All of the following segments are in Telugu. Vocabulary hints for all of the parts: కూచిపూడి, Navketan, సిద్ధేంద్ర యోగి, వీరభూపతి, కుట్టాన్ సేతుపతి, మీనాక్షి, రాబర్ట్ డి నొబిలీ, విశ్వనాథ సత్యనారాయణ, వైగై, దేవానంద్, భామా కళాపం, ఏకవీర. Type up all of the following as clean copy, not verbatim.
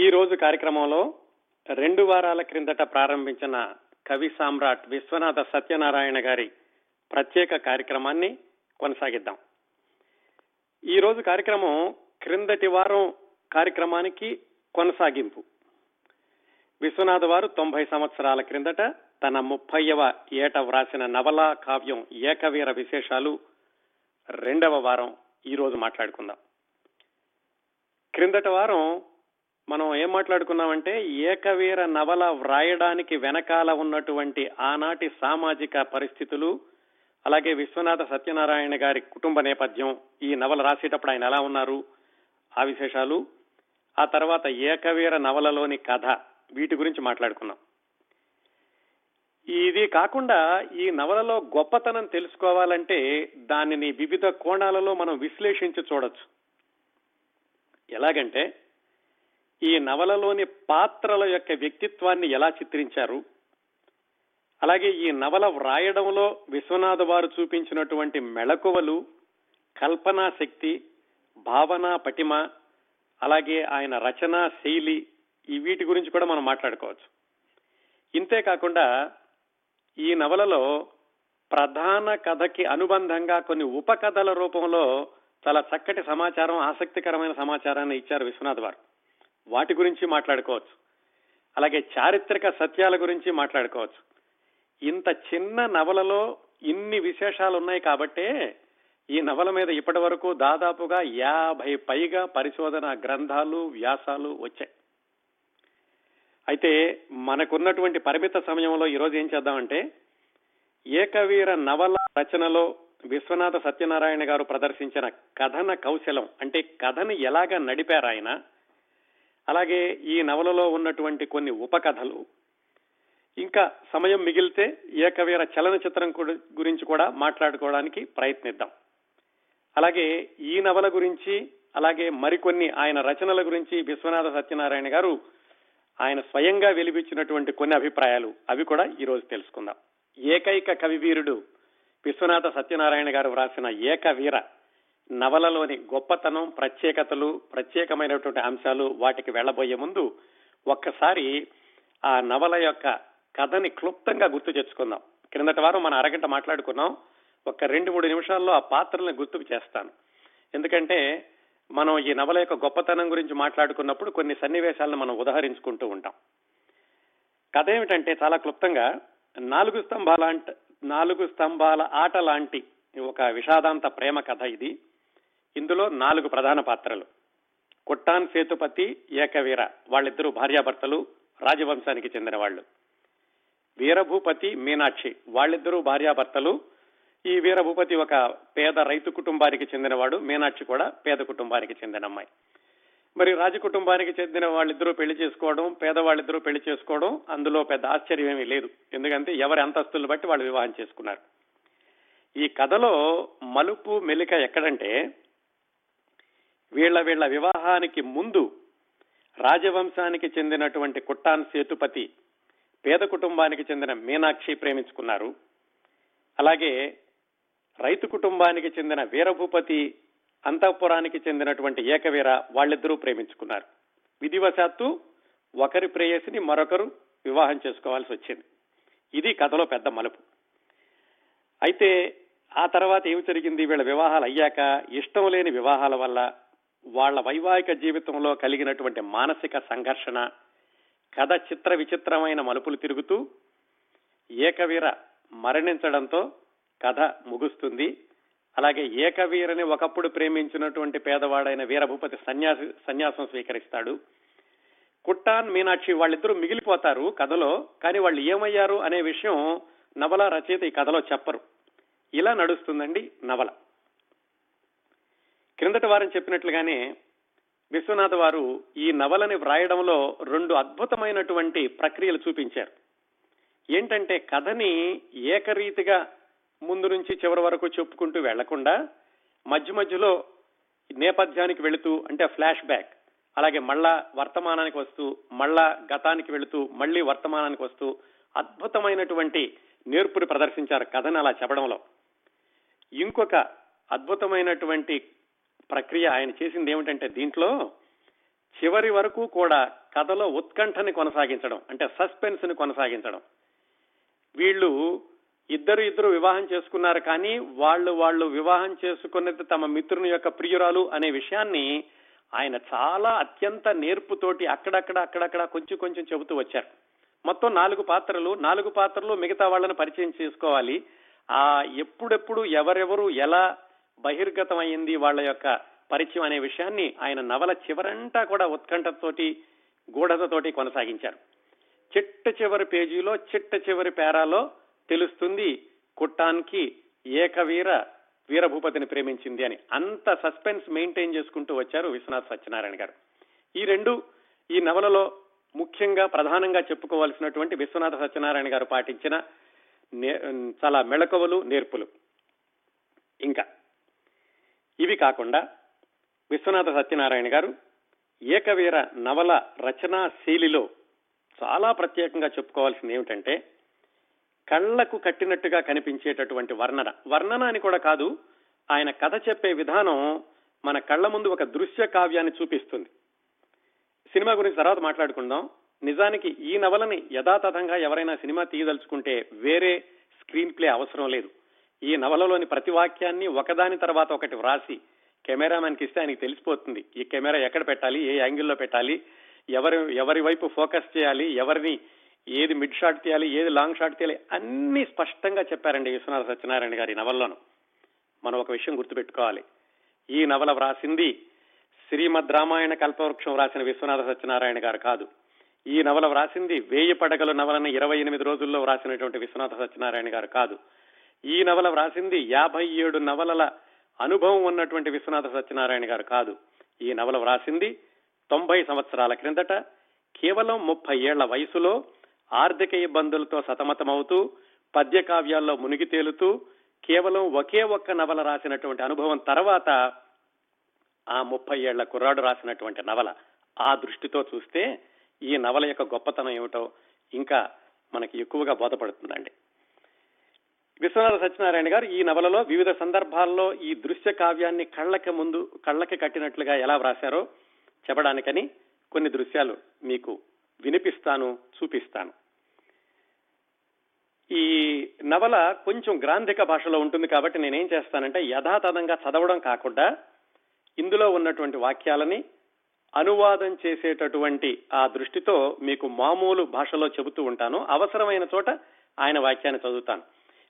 ఈ రోజు కార్యక్రమంలో 2 వారాల క్రిందట ప్రారంభించిన కవి సామ్రాట్ విశ్వనాథ సత్యనారాయణ గారి ప్రత్యేక కార్యక్రమాన్ని కొనసాగిద్దాం. ఈ రోజు కార్యక్రమం క్రిందటి వారం కార్యక్రమానికి కొనసాగింపు. విశ్వనాథ వారు 90 సంవత్సరాల క్రిందట తన 30వ ఏట వ్రాసిన నవలా కావ్యం ఏకవీర విశేషాలు రెండవ వారం ఈ రోజు మాట్లాడుకుందాం. క్రిందట వారం మనం ఏం మాట్లాడుకున్నామంటే, ఏకవీర నవల వ్రాయడానికి వెనకాల ఉన్నటువంటి ఆనాటి సామాజిక పరిస్థితులు, అలాగే విశ్వనాథ సత్యనారాయణ గారి కుటుంబ నేపథ్యం, ఈ నవల రాసేటప్పుడు ఆయన ఎలా ఉన్నారు, ఆ విశేషాలు, ఆ తర్వాత ఏకవీర నవలలోని కథ, వీటి గురించి మాట్లాడుకున్నాం. ఇది కాకుండా ఈ నవలలో గొప్పతనం తెలుసుకోవాలంటే దానిని వివిధ కోణాలలో మనం విశ్లేషించి చూడొచ్చు. ఎలాగంటే, ఈ నవలలోని పాత్రల యొక్క వ్యక్తిత్వాన్ని ఎలా చిత్రించారు, అలాగే ఈ నవల వ్రాయడంలో విశ్వనాథ వారు చూపించినటువంటి మెళకువలు, కల్పనా శక్తి, భావనా పటిమ, అలాగే ఆయన రచనా శైలి, ఈ వీటి గురించి కూడా మనం మాట్లాడుకోవచ్చు. ఇంతేకాకుండా ఈ నవలలో ప్రధాన కథకి అనుబంధంగా కొన్ని ఉపకథల రూపంలో చాలా చక్కటి సమాచారం, ఆసక్తికరమైన సమాచారాన్ని ఇచ్చారు విశ్వనాథ్ వారు. వాటి గురించి మాట్లాడుకోవచ్చు. అలాగే చారిత్రక సత్యాల గురించి మాట్లాడుకోవచ్చు. ఇంత చిన్న నవలలో ఇన్ని విశేషాలు ఉన్నాయి కాబట్టే ఈ నవల మీద ఇప్పటి వరకు దాదాపుగా 50 పైగా పరిశోధన గ్రంథాలు, వ్యాసాలు వచ్చాయి. అయితే మనకున్నటువంటి పరిమిత సమయంలో ఈరోజు ఏం చేద్దామంటే, ఏకవీర నవల రచనలో విశ్వనాథ సత్యనారాయణ గారు ప్రదర్శించిన కథన కౌశలం, అంటే కథను ఎలాగా నడిపారు ఆయన, అలాగే ఈ నవలలో ఉన్నటువంటి కొన్ని ఉపకథలు, ఇంకా సమయం మిగిలితే ఏకవీర చలనచిత్రం గురించి కూడా మాట్లాడుకోవడానికి ప్రయత్నిద్దాం. అలాగే ఈ నవల గురించి, అలాగే మరికొన్ని ఆయన రచనల గురించి విశ్వనాథ సత్యనారాయణ గారు ఆయన స్వయంగా వెలిపించినటువంటి కొన్ని అభిప్రాయాలు, అవి కూడా ఈరోజు తెలుసుకుందాం. ఏకైక కవివీరుడు విశ్వనాథ సత్యనారాయణ గారు వ్రాసిన ఏకవీర నవలలోని గొప్పతనం, ప్రత్యేకతలు, ప్రత్యేకమైనటువంటి అంశాలు, వాటికి వెళ్లబోయే ముందు ఒక్కసారి ఆ నవల యొక్క కథని క్లుప్తంగా గుర్తు తెచ్చుకుందాం. క్రిందటి వారం మనం అరగంట మాట్లాడుకున్నాం. ఒక 2-3 నిమిషాల్లో ఆ పాత్రలను గుర్తుకు చేస్తాను. ఎందుకంటే మనం ఈ నవల యొక్క గొప్పతనం గురించి మాట్లాడుకున్నప్పుడు కొన్ని సన్నివేశాలను మనం ఉదహరించుకుంటూ ఉంటాం. కథ ఏమిటంటే, చాలా క్లుప్తంగా 4 స్తంభాల ఆట లాంటి ఒక విషాదాంత ప్రేమ కథ ఇది. ఇందులో 4 ప్రధాన పాత్రలు. కుట్టాన్ సేతుపతి, ఏకవీర, వాళ్ళిద్దరూ భార్యాభర్తలు, రాజవంశానికి చెందిన వాళ్ళు. వీరభూపతి, మీనాక్షి, వాళ్ళిద్దరూ భార్యాభర్తలు. ఈ వీరభూపతి ఒక పేద రైతు కుటుంబానికి చెందినవాడు, మీనాక్షి కూడా పేద కుటుంబానికి చెందిన అమ్మాయి. మరి రాజకుటుంబానికి చెందిన వాళ్ళిద్దరూ పెళ్లి చేసుకోవడం, పేదవాళ్ళిద్దరూ పెళ్లి చేసుకోవడం, అందులో పెద్ద ఆశ్చర్యమేమీ లేదు. ఎందుకంటే ఎవరి అంతస్తులను బట్టి వాళ్ళు వివాహం చేసుకున్నారు. ఈ కథలో మలుపు మెలిక ఎక్కడంటే, వీళ్ళ వివాహానికి ముందు రాజవంశానికి చెందినటువంటి కుట్టాన్ సేతుపతి పేద కుటుంబానికి చెందిన మీనాక్షి ప్రేమించుకున్నారు. అలాగే రైతు కుటుంబానికి చెందిన వీరభూపతి అంతఃపురానికి చెందినటువంటి ఏకవీర, వాళ్ళిద్దరూ ప్రేమించుకున్నారు. విధివశాత్తు ఒకరి ప్రేయసిని మరొకరు వివాహం చేసుకోవాల్సి వచ్చింది. ఇది కథలో పెద్ద మలుపు. అయితే ఆ తర్వాత ఏమి జరిగింది? వీళ్ళ వివాహాలు అయ్యాక ఇష్టం లేని వివాహాల వల్ల వాళ్ళ వైవాహిక జీవితంలో కలిగినటువంటి మానసిక సంఘర్షణ, కథ చిత్ర విచిత్రమైన మలుపులు తిరుగుతూ ఏకవీర మరణించడంతో కథ ముగుస్తుంది. అలాగే ఏకవీరని ఒకప్పుడు ప్రేమించినటువంటి పేదవాడైన వీరభూపతి సన్యాసం స్వీకరిస్తాడు. కుట్టాన్, మీనాక్షి వాళ్ళిద్దరూ మిగిలిపోతారు కథలో. కానీ వాళ్ళు ఏమయ్యారు అనే విషయం నవల రచయిత ఈ కథలో చెప్పరు. ఇలా నడుస్తుందండి నవల. క్రిందటి వారం చెప్పినట్లుగానే విశ్వనాథ్ వారు ఈ నవలని వ్రాయడంలో 2 అద్భుతమైనటువంటి ప్రక్రియలు చూపించారు. ఏంటంటే, కథని ఏకరీతిగా ముందు నుంచి చివరి వరకు చెప్పుకుంటూ వెళ్లకుండా మధ్య మధ్యలో నేపథ్యానికి వెళుతూ, అంటే ఫ్లాష్ బ్యాక్, అలాగే మళ్ళా వర్తమానానికి వస్తూ, మళ్ళా గతానికి వెళుతూ, మళ్ళీ వర్తమానానికి వస్తూ అద్భుతమైనటువంటి నేర్పుని ప్రదర్శించారు కథను అలా చెప్పడంలో. ఇంకొక అద్భుతమైనటువంటి ప్రక్రియ ఆయన చేసింది ఏమిటంటే, దీంట్లో చివరి వరకు కూడా కథలో ఉత్కంఠని కొనసాగించడం, అంటే సస్పెన్స్ ని కొనసాగించడం. వీళ్ళు ఇద్దరు వివాహం చేసుకున్నారు, కానీ వాళ్ళు వివాహం చేసుకున్నది తమ మిత్రుని యొక్క ప్రియురాలు అనే విషయాన్ని ఆయన చాలా అత్యంత నేర్పుతోటి అక్కడక్కడ కొంచెం చెబుతూ వచ్చారు. మొత్తం నాలుగు పాత్రలు మిగతా వాళ్ళని పరిచయం చేసుకోవాలి. ఆ ఎప్పుడెప్పుడు ఎవరెవరు ఎలా బహిర్గతం అయింది వాళ్ళ యొక్క పరిచయం అనే విషయాన్ని ఆయన నవల చివరంతా కూడా ఉత్కంఠతోటి గూఢతతోటి కొనసాగించారు. చిట్ట చివరి పేరాలో తెలుస్తుంది కుట్టాన్కి ఏకవీర వీరభూపతిని ప్రేమించింది అని. అంత సస్పెన్స్ మెయింటైన్ చేసుకుంటూ వచ్చారు విశ్వనాథ సత్యనారాయణ గారు. ఈ నవలలో ముఖ్యంగా ప్రధానంగా చెప్పుకోవాల్సినటువంటి విశ్వనాథ సత్యనారాయణ గారు పాటించిన చాలా మెళకువలు, నేర్పులు. ఇంకా ఇవి కాకుండా విశ్వనాథ సత్యనారాయణ గారు ఏకవీర నవల రచనా శైలిలో చాలా ప్రత్యేకంగా చెప్పుకోవాల్సింది ఏమిటంటే, కళ్లకు కట్టినట్టుగా కనిపించేటటువంటి వర్ణన అని కూడా కాదు, ఆయన కథ చెప్పే విధానం మన కళ్ల ముందు ఒక దృశ్య కావ్యాన్ని చూపిస్తుంది. సినిమా గురించి తర్వాత మాట్లాడుకుందాం. నిజానికి ఈ నవలని యథాతథంగా ఎవరైనా సినిమా తీయదలుచుకుంటే వేరే స్క్రీన్ ప్లే అవసరం లేదు. ఈ నవలలోని ప్రతి వాక్యాన్ని ఒకదాని తర్వాత ఒకటి వ్రాసి కెమెరామెన్కి ఇస్తే ఆయనకి తెలిసిపోతుంది. ఈ కెమెరా ఎక్కడ పెట్టాలి, ఏ యాంగిల్లో పెట్టాలి, ఎవరి వైపు ఫోకస్ చేయాలి, ఎవరిని ఏది మిడ్ షాట్ తీయాలి, ఏది లాంగ్ షాట్ తీయాలి, అన్ని స్పష్టంగా చెప్పారండి విశ్వనాథ సత్యనారాయణ గారి నవల్లోను. మనం ఒక విషయం గుర్తుపెట్టుకోవాలి, ఈ నవల వ్రాసింది శ్రీమద్ రామాయణ కల్పవృక్షం వ్రాసిన విశ్వనాథ సత్యనారాయణ గారు కాదు. ఈ నవల వ్రాసింది 1000 పడగలు నవలను 28 రోజుల్లో వ్రాసినటువంటి విశ్వనాథ సత్యనారాయణ గారు కాదు. ఈ నవల వ్రాసింది 57 నవలల అనుభవం ఉన్నటువంటి విశ్వనాథ సత్యనారాయణ గారు కాదు. ఈ నవల వ్రాసింది 90 సంవత్సరాల క్రిందట కేవలం 30 ఏళ్ల వయసులో ఆర్థిక ఇబ్బందులతో సతమతమవుతూ పద్య కావ్యాల్లో మునిగి తేలుతూ కేవలం ఒకే ఒక్క నవల రాసినటువంటి అనుభవం తర్వాత ఆ 30 ఏళ్ల కుర్రాడు రాసినటువంటి నవల. ఆ దృష్టితో చూస్తే ఈ నవల యొక్క గొప్పతనం ఏమిటో ఇంకా మనకి ఎక్కువగా బోధపడుతుందండి. విశ్వనాథ సత్యనారాయణ గారు ఈ నవలలో వివిధ సందర్భాల్లో ఈ దృశ్య కావ్యాన్ని కళ్ళకి కట్టినట్లుగా ఎలా వ్రాశారో చెప్పడానికని కొన్ని దృశ్యాలు మీకు వినిపిస్తాను, చూపిస్తాను. ఈ నవల కొంచెం గ్రాంధిక భాషలో ఉంటుంది కాబట్టి నేనేం చేస్తానంటే, యథాతథంగా చదవడం కాకుండా ఇందులో ఉన్నటువంటి వాక్యాలని అనువాదం చేసేటటువంటి ఆ దృష్టితో మీకు మామూలు భాషలో చెబుతూ ఉంటాను. అవసరమైన చోట ఆయన వాక్యాన్ని చదువుతాను,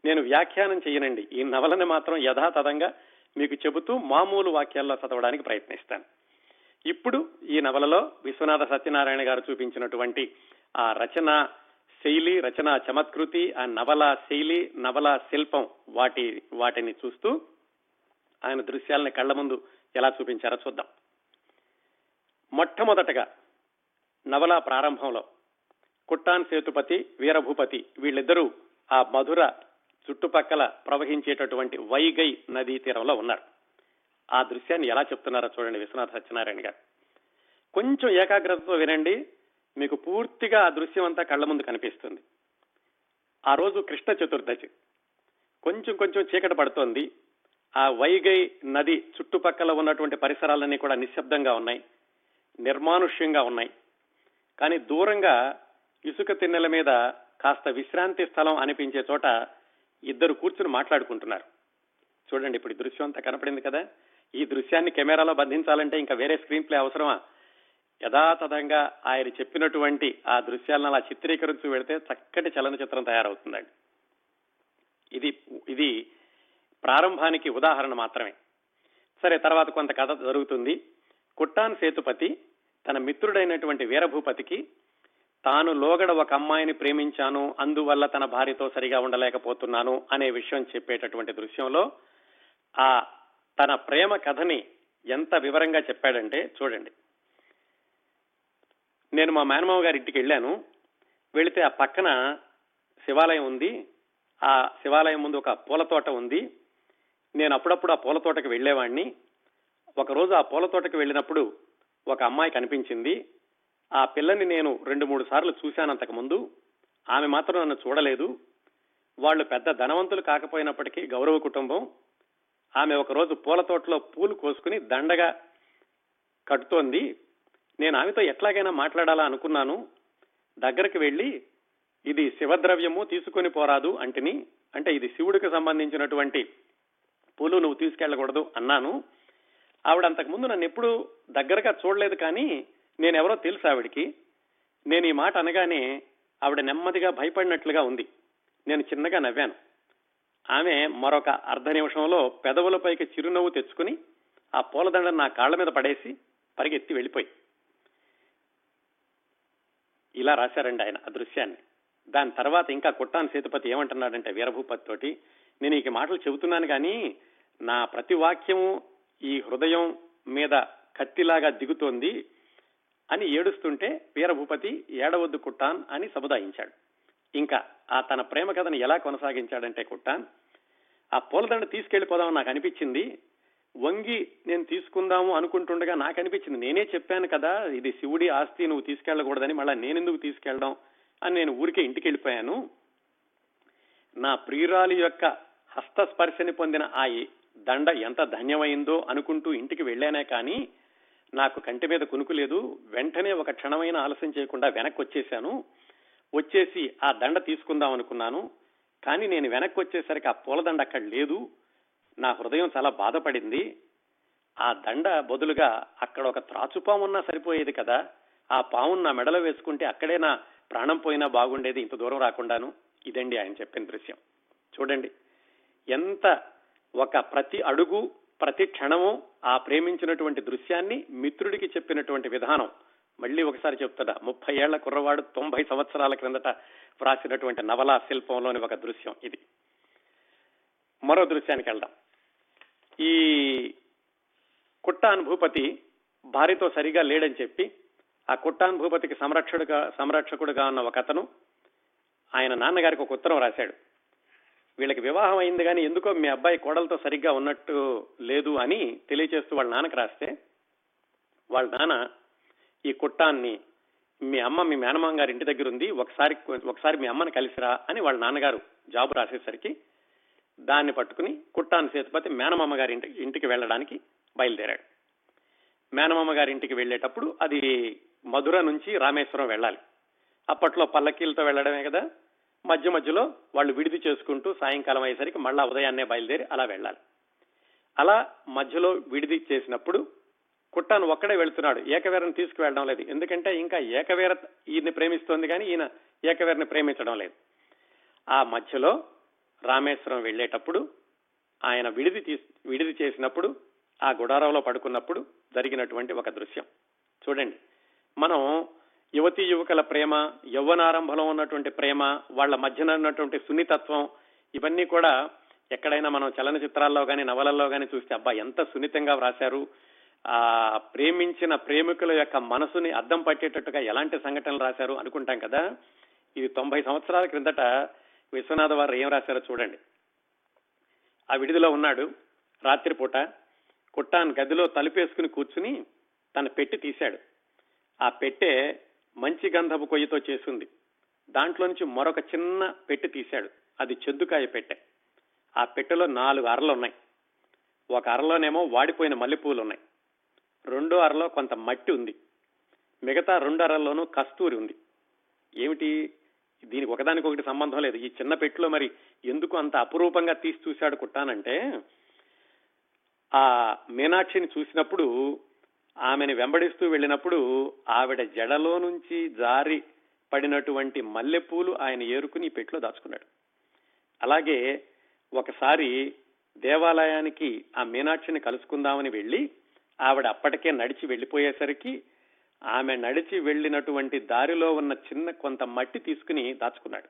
నేను వ్యాఖ్యానం చేయనండి. ఈ నవలని మాత్రం యథాతథంగా మీకు చెబుతూ మామూలు వాక్యాల్లో చదవడానికి ప్రయత్నిస్తాను. ఇప్పుడు ఈ నవలలో విశ్వనాథ సత్యనారాయణ గారు చూపించినటువంటి ఆ రచనా శైలి, రచనా చమత్కృతి, ఆ నవల శైలి, నవల శిల్పం, వాటిని చూస్తూ ఆయన దృశ్యాలను కళ్ల ముందు ఎలా చూపించారో చూద్దాం. మొట్టమొదటగా నవల ప్రారంభంలో కుట్టాన్ సేతుపతి, వీరభూపతి వీళ్ళిద్దరూ ఆ మధుర చుట్టుపక్కల ప్రవహించేటటువంటి వైగై నదీ తీరంలో ఉన్నారు. ఆ దృశ్యాన్ని ఎలా చెప్తున్నారో చూడండి విశ్వనాథ సత్యనారాయణ గారు. కొంచెం ఏకాగ్రతతో వినండి, మీకు పూర్తిగా ఆ దృశ్యం అంతా కళ్ల ముందు కనిపిస్తుంది. ఆ రోజు కృష్ణ చతుర్దశి, కొంచెం చీకటి పడుతోంది. ఆ వైగై నది చుట్టుపక్కల ఉన్నటువంటి పరిసరాలన్నీ కూడా నిశ్శబ్దంగా ఉన్నాయి, నిర్మానుష్యంగా ఉన్నాయి. కానీ దూరంగా ఇసుక తిన్నెల మీద కాస్త విశ్రాంతి స్థలం అనిపించే చోట ఇద్దరు కూర్చుని మాట్లాడుకుంటున్నారు. చూడండి, ఇప్పుడు ఈ దృశ్యం అంతా కనపడింది కదా. ఈ దృశ్యాన్ని కెమెరాలో బంధించాలంటే ఇంకా వేరే స్క్రీన్ ప్లే అవసరమా? యథాతథంగా ఆయన చెప్పినటువంటి ఆ దృశ్యాలను అలా చిత్రీకరించి పెడితే చక్కటి చలనచిత్రం తయారవుతుందండి. ఇది ప్రారంభానికి ఉదాహరణ మాత్రమే. సరే, తర్వాత కొంత కథ జరుగుతుంది. కుట్టాన్ సేతుపతి తన మిత్రుడైనటువంటి వీరభూపతికి తాను లోగడ ఒక అమ్మాయిని ప్రేమించాను, అందువల్ల తన భార్యతో సరిగా ఉండలేకపోతున్నాను అనే విషయం చెప్పేటటువంటి దృశ్యంలో ఆ తన ప్రేమ కథని ఎంత వివరంగా చెప్పాడంటే చూడండి. నేను మా మేనమావ గారి ఇంటికి వెళ్ళాను, వెళితే ఆ పక్కన శివాలయం ఉంది, ఆ శివాలయం ముందు ఒక పూలతోట ఉంది. నేను అప్పుడప్పుడు ఆ పూలతోటకు వెళ్ళేవాడిని. ఒకరోజు ఆ పూలతోటకు వెళ్ళినప్పుడు ఒక అమ్మాయి కనిపించింది. ఆ పిల్లని నేను 2-3 సార్లు చూశాను అంతకుముందు. ఆమె మాత్రం నన్ను చూడలేదు. వాళ్ళు పెద్ద ధనవంతులు కాకపోయినప్పటికీ గౌరవ కుటుంబం. ఆమె ఒకరోజు పూల తోటలో పూలు కోసుకుని దండగా కట్టుతోంది. నేను ఆమెతో ఎట్లాగైనా మాట్లాడాలా అనుకున్నాను. దగ్గరికి వెళ్లి, ఇది శివద్రవ్యము, తీసుకుని పోరాదు అంటిని. అంటే ఇది శివుడికి సంబంధించినటువంటి పూలు, నువ్వు తీసుకెళ్లకూడదు అన్నాను. ఆవిడ అంతకుముందు నన్ను ఎప్పుడు దగ్గరగా చూడలేదు, కానీ నేనెవరో తెలుసు ఆవిడికి. నేను ఈ మాట అనగానే ఆవిడ నెమ్మదిగా భయపడినట్లుగా ఉంది. నేను చిన్నగా నవ్వాను. ఆమె మరొక అర్ధ నిమిషంలో పెదవులపైకి చిరునవ్వు తెచ్చుకుని ఆ పూలదండను నా కాళ్ల మీద పడేసి పరిగెత్తి వెళ్ళిపోయి. ఇలా రాశారండి ఆయన ఆ దృశ్యాన్ని. దాని తర్వాత ఇంకా కుట్టాన్ సేతుపతి ఏమంటున్నాడంటే వీరభూపతి తోటి, నేను ఈ మాటలు చెబుతున్నాను కానీ నా ప్రతి వాక్యము ఈ హృదయం మీద కత్తిలాగా దిగుతోంది అని ఏడుస్తుంటే వీరభూపతి ఏడవద్దు కుట్టాన్ అని సముదాయించాడు. ఇంకా ఆ తన ప్రేమ కథను ఎలా కొనసాగించాడంటే, కుట్టాన్ ఆ పూలదండ తీసుకెళ్లిపోదామని నాకు అనిపించింది. వంగి నేను తీసుకుందాము అనుకుంటుండగా నాకు అనిపించింది, నేనే చెప్పాను కదా ఇది శివుడి ఆస్తి, నువ్వు తీసుకెళ్లకూడదని, మళ్ళీ నేనెందుకు తీసుకెళ్లడం అని నేను ఊరికే ఇంటికి వెళ్ళిపోయాను. నా ప్రియురాలి యొక్క హస్తస్పర్శని పొందిన ఆ దండ ఎంత ధన్యమైందో అనుకుంటూ ఇంటికి వెళ్ళానే కానీ నాకు కంటి మీద కునుకు లేదు. వెంటనే ఒక క్షణమైన ఆలస్యం చేయకుండా వెనక్కి వచ్చేసాను. వచ్చేసి ఆ దండ తీసుకుందాం అనుకున్నాను, కానీ నేను వెనక్కి వచ్చేసరికి ఆ పూలదండ అక్కడ లేదు. నా హృదయం చాలా బాధపడింది. ఆ దండ బదులుగా అక్కడ ఒక త్రాచుపాము ఉన్నా సరిపోయేది కదా, ఆ పామును నా మెడలో వేసుకుంటే అక్కడే నా ప్రాణం పోయినా బాగుండేది, ఇంత దూరం రాకుండాను. ఇదండి ఆయన చెప్పిన దృశ్యం. చూడండి ఎంత ఒక ప్రతి అడుగు ప్రతి క్షణము ఆ ప్రేమించినటువంటి దృశ్యాన్ని మిత్రుడికి చెప్పినటువంటి విధానం. మళ్ళీ ఒకసారి చెప్తాడా, 30 ఏళ్ల కుర్రవాడు 90 సంవత్సరాల క్రిందట వ్రాసినటువంటి నవలా శిల్పంలోని ఒక దృశ్యం ఇది. మరో దృశ్యానికి వెళ్దాం. ఈ కుట్టాన్ భూపతి భార్యతో సరిగా లేడని చెప్పి ఆ కుట్టాన్ భూపతికి సంరక్షకుడుగా ఉన్న ఒక అతను ఆయన నాన్నగారికి ఒక ఉత్తరం రాశాడు. వీళ్ళకి వివాహం అయింది కానీ ఎందుకో మీ అబ్బాయి కోడలతో సరిగ్గా ఉన్నట్టు లేదు అని తెలియచేస్తూ వాళ్ళ నాన్నకి రాస్తే, వాళ్ళ నాన్న ఈ కుట్టాన్ని, మీ అమ్మ మీ మేనమామ గారి ఇంటి దగ్గర ఉంది, ఒకసారి మీ అమ్మని కలిసిరా అని వాళ్ళ నాన్నగారు జాబు రాసేసరికి దాన్ని పట్టుకుని కుట్టాన్ సేతుపతి మేనమామ గారి ఇంటికి వెళ్ళడానికి బయలుదేరాడు. మేనమామ గారి ఇంటికి వెళ్ళేటప్పుడు అది మధుర నుంచి రామేశ్వరం వెళ్ళాలి. అప్పట్లో పల్లకీలతో వెళ్ళడమే కదా. మధ్య మధ్యలో వాళ్ళు విడిది చేసుకుంటూ సాయంకాలం అయ్యేసరికి మళ్ళా ఉదయాన్నే బయలుదేరి అలా వెళ్ళాలి. అలా మధ్యలో విడిది చేసినప్పుడు కుట్టాను ఒక్కడే వెళ్తున్నాడు, ఏకవీరను తీసుకువెళ్ళడం లేదు. ఎందుకంటే ఇంకా ఏకవీర ఈయన్ని ప్రేమిస్తోంది కానీ ఈయన ఏకవీరని ప్రేమించడం లేదు. ఆ మధ్యలో రామేశ్వరం వెళ్ళేటప్పుడు ఆయన విడిది చేసినప్పుడు ఆ గుడారంలో పడుకున్నప్పుడు జరిగినటువంటి ఒక దృశ్యం చూడండి. మనం యువతీ యువకుల ప్రేమ, యవ్వనారంభంలో ఉన్నటువంటి ప్రేమ, వాళ్ళ మధ్యన ఉన్నటువంటి సున్నితత్వం, ఇవన్నీ కూడా ఎక్కడైనా మనం చలనచిత్రాల్లో కానీ నవలల్లో కానీ చూస్తే అబ్బా ఎంత సున్నితంగా వ్రాశారు, ఆ ప్రేమించిన ప్రేమికుల యొక్క మనసుని అద్దం పట్టేటట్టుగా ఎలాంటి సంఘటనలు రాశారు అనుకుంటాం కదా. ఇది 90 సంవత్సరాల క్రిందట విశ్వనాథ వారు ఏం రాశారో చూడండి. ఆ విడిదిలో ఉన్నాడు రాత్రిపూట. కుట్టాన్ గదిలో తలుపేసుకుని కూర్చుని తన పెట్టి తీశాడు. ఆ పెట్టె మంచి గంధపు కొయ్యతో చేసింది. దాంట్లో నుంచి మరొక చిన్న పెట్టె తీశాడు. అది చెద్దుకాయ పెట్టె. ఆ పెట్టెలో 4 అరలు ఉన్నాయి. ఒక అరలోనేమో వాడిపోయిన మల్లెపూలు ఉన్నాయి. రెండో అరలో కొంత మట్టి ఉంది. మిగతా 2 అరల్లోనూ కస్తూరి ఉంది. ఏమిటి దీనికి ఒకదానికొకటి సంబంధం లేదు. ఈ చిన్న పెట్టెలో మరి ఎందుకు అంత అపురూపంగా తీసి చూశాడు కుట్టానంటే, ఆ మీనాక్షిని చూసినప్పుడు, ఆమెను వెంబడిస్తూ వెళ్ళినప్పుడు ఆవిడ జడలో నుంచి జారి పడినటువంటి మల్లెపూలు ఆయన ఏరుకుని పెట్టెలో దాచుకున్నాడు. అలాగే ఒకసారి దేవాలయానికి ఆ మీనాక్షిని కలుసుకుందామని వెళ్ళి ఆవిడ అప్పటికే నడిచి వెళ్ళిపోయేసరికి ఆమె నడిచి వెళ్ళినటువంటి దారిలో ఉన్న చిన్న కొంత మట్టి తీసుకుని దాచుకున్నాడు.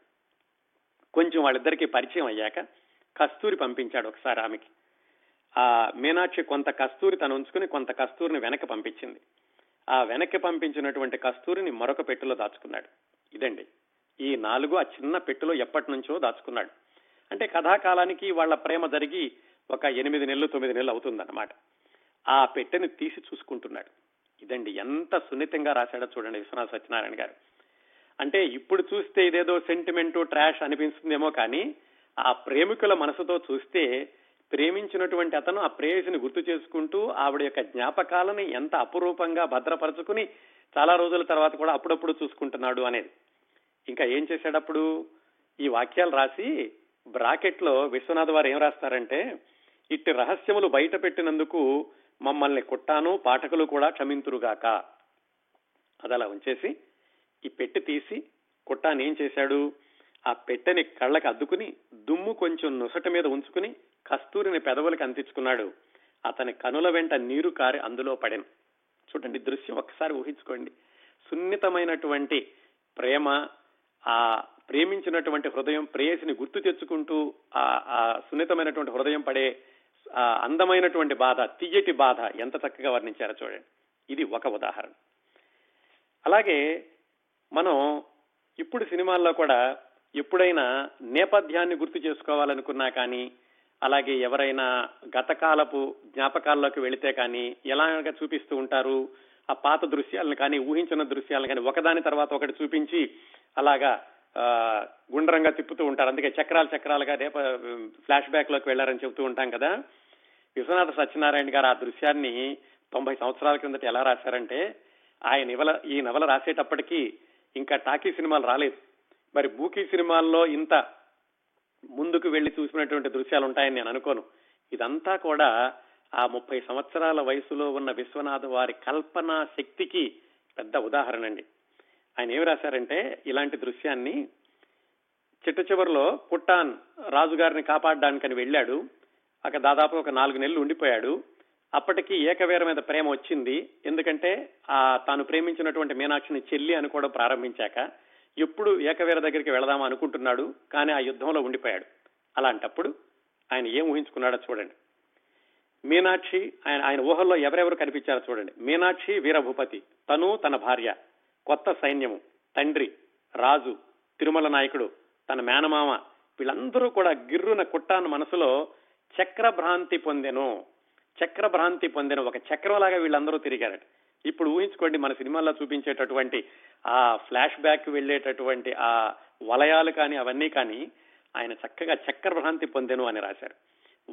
కొంచెం వాళ్ళిద్దరికీ పరిచయం అయ్యాక కస్తూరి పంపించాడు ఒకసారి ఆమెకి. ఆ మీనాక్షి కొంత కస్తూరి తను ఉంచుకుని కొంత కస్తూరిని వెనక్కి పంపించింది. ఆ వెనక్కి పంపించినటువంటి కస్తూరిని మరొక పెట్టెలో దాచుకున్నాడు. ఇదండి ఈ 4 ఆ చిన్న పెట్టెలో ఎప్పటి నుంచో దాచుకున్నాడు. అంటే కథాకాలానికి వాళ్ళ ప్రేమ జరిగి ఒక 8 నెలలు 9 నెలలు అవుతుందన్నమాట. ఆ పెట్టెని తీసి చూసుకుంటున్నాడు. ఇదండి ఎంత సున్నితంగా రాశాడో చూడండి విశ్వనాథ సత్యనారాయణ గారు. అంటే ఇప్పుడు చూస్తే ఇదేదో సెంటిమెంటు ట్రాష్ అనిపిస్తుందేమో కానీ ఆ ప్రేమికుల మనసుతో చూస్తే ప్రేమించినటువంటి అతను ఆ ప్రేయసిని గుర్తు చేసుకుంటూ ఆవిడ యొక్క జ్ఞాపకాలని ఎంత అపురూపంగా భద్రపరుచుకుని చాలా రోజుల తర్వాత కూడా అప్పుడప్పుడు చూసుకుంటున్నాడు అనేది. ఇంకా ఏం చేశాడప్పుడు ఈ వాక్యాలు రాసి బ్రాకెట్లో విశ్వనాథ్ వారు ఏం రాస్తారంటే, ఇట్టి రహస్యములు బయట పెట్టినందుకు మమ్మల్ని కుట్టాను పాఠకులు కూడా క్షమింతురుగాక. అది అలా ఉంచేసి ఈ పెట్టె తీసి కుట్టాను ఏం చేశాడు, ఆ పెట్టెని కళ్ళకు అద్దుకుని దుమ్ము కొంచెం నొసట మీద ఉంచుకుని కస్తూరిని పెదవులకు అంటించుకున్నాడు. అతని కనుల వెంట నీరు కారి అందులో పడెను. చూడండి దృశ్యం ఒక్కసారి ఊహించుకోండి. సున్నితమైనటువంటి ప్రేమ, ఆ ప్రేమించినటువంటి హృదయం, ప్రేయసిని గుర్తు తెచ్చుకుంటూ ఆ సున్నితమైనటువంటి హృదయం పడే అందమైనటువంటి బాధ, తియ్యటి బాధ ఎంత చక్కగా వర్ణించారో చూడండి. ఇది ఒక ఉదాహరణ. అలాగే మనం ఇప్పుడు సినిమాల్లో కూడా ఎప్పుడైనా నేపథ్యాన్ని గుర్తు చేసుకోవాలనుకున్నా కానీ, అలాగే ఎవరైనా గతకాలపు జ్ఞాపకాల్లోకి వెళితే కానీ ఎలాగా చూపిస్తూ ఉంటారు, ఆ పాత దృశ్యాలను కానీ ఊహించిన దృశ్యాలను కానీ ఒకదాని తర్వాత ఒకటి చూపించి అలాగా గుండ్రంగా తిప్పుతూ ఉంటారు. అందుకే చక్రాలు చక్రాలుగా రేపు ఫ్లాష్ బ్యాక్ లోకి వెళ్లారని చెబుతూ ఉంటాం కదా. విశ్వనాథ సత్యనారాయణ గారు ఆ దృశ్యాన్ని 90 సంవత్సరాల కిందట ఎలా రాశారంటే, ఆయన ఈ నవల రాసేటప్పటికీ ఇంకా టాకీ సినిమాలు రాలేదు. మరి బూకీ సినిమాల్లో ఇంత ముందుకు వెళ్లి చూసినటువంటి దృశ్యాలు ఉంటాయని నేను అనుకోను. ఇదంతా కూడా ఆ 30 సంవత్సరాల వయసులో ఉన్న విశ్వనాథ వారి కల్పనా శక్తికి పెద్ద ఉదాహరణ అండి. ఆయన ఏమి రాశారంటే, ఇలాంటి దృశ్యాన్ని చిట్ట చివరిలో కుట్టాన్ రాజుగారిని కాపాడడానికని వెళ్ళాడు. అక్కడ దాదాపు ఒక 4 నెలలు ఉండిపోయాడు. అప్పటికి ఏకవీర మీద ప్రేమ వచ్చింది. ఎందుకంటే ఆ తాను ప్రేమించినటువంటి మీనాక్షిని చెల్లి అనుకోవడం ప్రారంభించాక ఎప్పుడు ఏకవీర దగ్గరికి వెళదామా అనుకుంటున్నాడు, కానీ ఆ యుద్ధంలో ఉండిపోయాడు. అలాంటప్పుడు ఆయన ఏం ఊహించుకున్నాడో చూడండి. మీనాక్షి ఆయన ఊహల్లో ఎవరెవరు కనిపించారో చూడండి. మీనాక్షి వీరభూపతి, తను తన భార్య, కొత్త సైన్యము, తండ్రి రాజు, తిరుమల నాయకుడు, తన మేనమామ, వీళ్ళందరూ కూడా గిర్రున కుట్టాను మనసులో చక్రభ్రాంతి పొందెను ఒక చక్రంలాగా వీళ్ళందరూ తిరిగారట. ఇప్పుడు ఊహించుకోండి, మన సినిమాల్లో చూపించేటటువంటి ఆ ఫ్లాష్ బ్యాక్ వెళ్ళేటటువంటి ఆ వలయాలు కానీ అవన్నీ కానీ ఆయన చక్కగా చక్రభ్రాంతి పొందెను అని రాశారు.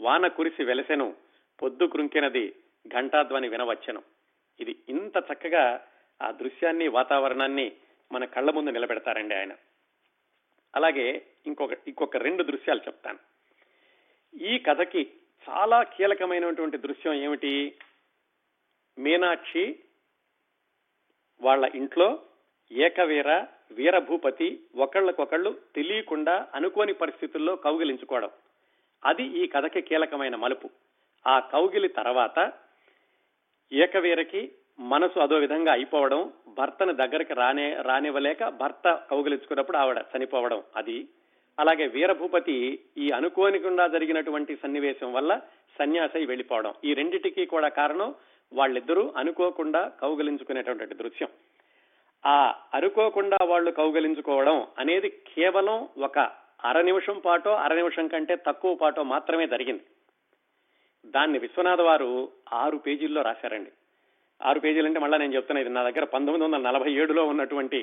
వాన కురిసి వెలసెను, పొద్దు కృంకినది, ఘంటాధ్వని వినవచ్చెను. ఇది ఇంత చక్కగా ఆ దృశ్యాన్ని, వాతావరణాన్ని మన కళ్ళ ముందు నిలబెడతారండి ఆయన. అలాగే ఇంకొక 2 దృశ్యాలు చెప్తాను. ఈ కథకి చాలా కీలకమైనటువంటి దృశ్యం ఏమిటి, మీనాక్షి వాళ్ళ ఇంట్లో ఏకవీర వీరభూపతి ఒకళ్ళకొకళ్ళు తెలియకుండా అనుకోని పరిస్థితుల్లో కౌగిలించుకోవడం. అది ఈ కథకి కీలకమైన మలుపు. ఆ కౌగిలి తర్వాత ఏకవీరకి మనసు అదో విధంగా అయిపోవడం, భర్తను దగ్గరికి రానివ్వలేక భర్త కౌగిలించుకున్నప్పుడు ఆవిడ చనిపోవడం అది. అలాగే వీరభూపతి ఈ అనుకోనికుండా జరిగినటువంటి సన్నివేశం వల్ల సన్యాసి వెళ్ళిపోవడం. ఈ రెండిటికి కూడా కారణం వాళ్ళిద్దరూ అనుకోకుండా కౌగిలించుకునేటటువంటి దృశ్యం. ఆ అనుకోకుండా వాళ్ళు కౌగిలించుకోవడం అనేది కేవలం ఒక 1/2 నిమిషం పాటో 1/2 నిమిషం కంటే తక్కువ పాటో మాత్రమే జరిగింది. దాన్ని విశ్వనాథ్ వారు 6 పేజీల్లో రాశారండి. 6 పేజీలు అంటే మళ్ళీ నేను చెప్తున్నా, ఇది నా దగ్గర 1947లో ఉన్నటువంటి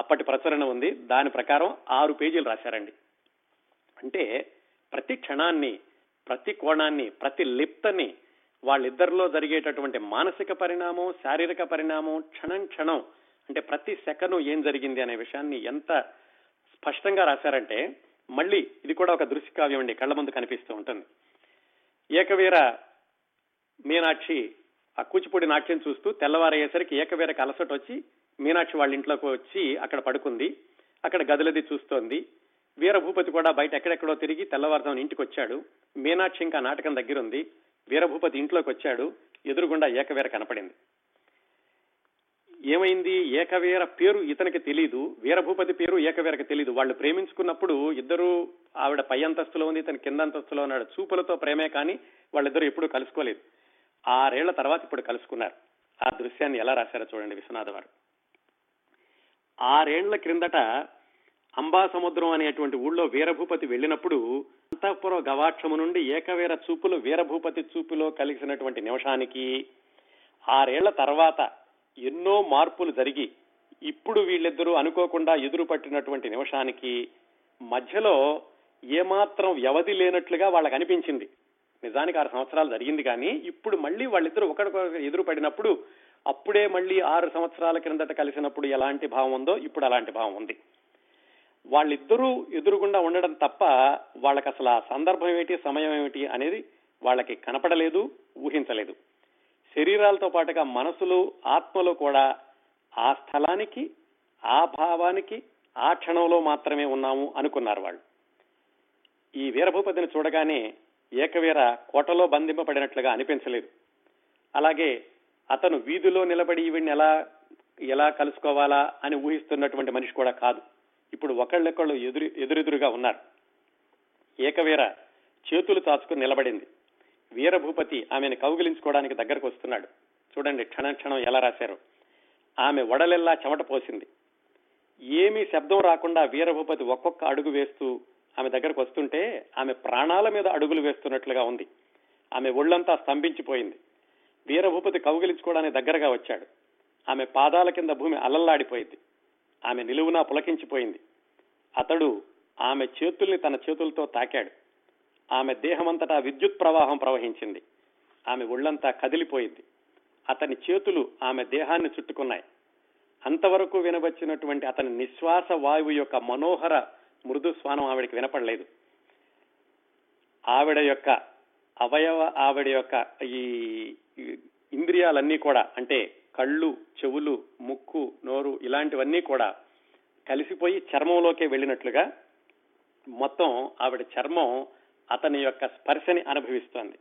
అప్పటి ప్రచురణ ఉంది, దాని ప్రకారం 6 పేజీలు రాశారండి. అంటే ప్రతి క్షణాన్ని, ప్రతి కోణాన్ని, ప్రతి లిప్తని, వాళ్ళిద్దరిలో జరిగేటటువంటి మానసిక పరిణామం, శారీరక పరిణామం, క్షణం క్షణం అంటే ప్రతి సెకను ఏం జరిగింది అనే విషయాన్ని ఎంత స్పష్టంగా రాశారంటే, మళ్ళీ ఇది కూడా ఒక దృశ్య కావ్యం అండి, కళ్ళ ముందు కనిపిస్తూ ఉంటుంది. ఏకవీర మీనాక్షి ఆ కూచిపూడి నాట్యం చూస్తూ తెల్లవారయ్యేసరికి ఏకవీరకు అలసట వచ్చి మీనాక్షి వాళ్ళ ఇంట్లోకి వచ్చి అక్కడ పడుకుంది. అక్కడ గదులది చూస్తోంది. వీరభూపతి కూడా బయట ఎక్కడెక్కడో తిరిగి తెల్లవారుజామున ఇంటికి వచ్చాడు. మీనాక్షి ఇంకా నాటకం దగ్గరుంది. వీరభూపతి ఇంట్లోకి వచ్చాడు. ఎదురుగుండా ఏకవీర కనపడింది. ఏమైంది, ఏకవీర పేరు ఇతనికి తెలీదు, వీరభూపతి పేరు ఏకవీరకు తెలీదు. వాళ్ళు ప్రేమించుకున్నప్పుడు ఇద్దరు, ఆవిడ పై అంతస్తులో ఉంది, ఇతను కింద అంతస్తులో ఉన్నాడు. చూపులతో ప్రేమే కానీ వాళ్ళిద్దరూ ఎప్పుడూ కలుసుకోలేదు. 6 ఏళ్ల తర్వాత ఇప్పుడు కలుసుకున్నారు. ఆ దృశ్యాన్ని ఎలా రాశారో చూడండి విశ్వనాథ్ వారు. 6 ఏళ్ల క్రిందట అంబాసముద్రం అనేటువంటి ఊళ్ళో వీరభూపతి వెళ్ళినప్పుడు అంతఃపుర గవాక్షము నుండి ఏకవీర చూపులు వీరభూపతి చూపులో కలిసినటువంటి నిమిషానికి 6 ఏళ్ల తర్వాత ఎన్నో మార్పులు జరిగి ఇప్పుడు వీళ్ళిద్దరూ అనుకోకుండా ఎదురు పట్టినటువంటి నిమిషానికి మధ్యలో ఏమాత్రం వ్యవధి లేనట్లుగా వాళ్ళకు అనిపించింది. నిజానికి 6 సంవత్సరాలు జరిగింది, కానీ ఇప్పుడు మళ్ళీ వాళ్ళిద్దరూ ఒకరికొకరు ఎదురు పడినప్పుడు అప్పుడే మళ్ళీ 6 సంవత్సరాల క్రిందట కలిసినప్పుడు ఎలాంటి భావం ఉందో ఇప్పుడు అలాంటి భావం ఉంది. వాళ్ళిద్దరూ ఎదురుగుండా ఉండడం తప్ప వాళ్ళకి అసలు ఆ సందర్భం ఏమిటి, సమయం ఏమిటి అనేది వాళ్ళకి కనపడలేదు, ఊహించలేదు. శరీరాలతో పాటుగా మనసులు, ఆత్మలు కూడా ఆ స్థలానికి, ఆ భావానికి, ఆ క్షణంలో మాత్రమే ఉన్నాము అనుకున్నారు వాళ్ళు. ఈ వీరభూపతిని చూడగానే ఏకవీర కోటలో బంధింపబడినట్లుగా అనిపించలేదు. అలాగే అతను వీధిలో నిలబడి ఈవిడ్ని ఎలా కలుసుకోవాలా అని ఊహిస్తున్నటువంటి మనిషి కూడా కాదు. ఇప్పుడు ఒకళ్ళొకళ్ళు ఎదురెదురుగా ఉన్నారు. ఏకవీర చేతులు చాచుకుని నిలబడింది. వీరభూపతి ఆమెను కౌగిలించుకోవడానికి దగ్గరకు వస్తున్నాడు. చూడండి క్షణం క్షణం ఎలా రాశారు. ఆమె వడలెల్లా చెమట పోసింది. ఏమీ శబ్దం రాకుండా వీరభూపతి ఒక్కొక్క అడుగు వేస్తూ ఆమె దగ్గరకు వస్తుంటే ఆమె ప్రాణాల మీద అడుగులు వేస్తున్నట్లుగా ఉంది. ఆమె ఒళ్ళంతా స్తంభించిపోయింది. వీరభూపతి కౌగిలించుకోవడానికి దగ్గరగా వచ్చాడు. ఆమె పాదాల కింద భూమి అలల్లాడిపోయింది. ఆమె నిలువునా పులకించిపోయింది. అతడు ఆమె చేతుల్ని తన చేతులతో తాకాడు. ఆమె దేహమంతటా విద్యుత్ ప్రవాహం ప్రవహించింది. ఆమె ఒళ్ళంతా కదిలిపోయింది. అతని చేతులు ఆమె దేహాన్ని చుట్టుకున్నాయి. అంతవరకు వినవచ్చినటువంటి అతని నిశ్వాస వాయువు యొక్క మనోహర మృదు స్వానం ఆవిడికి వినపడలేదు. ఆవిడ యొక్క ఈ ఇంద్రియాలన్నీ కూడా, అంటే కళ్ళు, చెవులు, ముక్కు, నోరు, ఇలాంటివన్నీ కూడా కలిసిపోయి చర్మంలోకే వెళ్ళినట్లుగా మొత్తం ఆవిడ చర్మం అతని యొక్క స్పర్శని అనుభవిస్తోంది.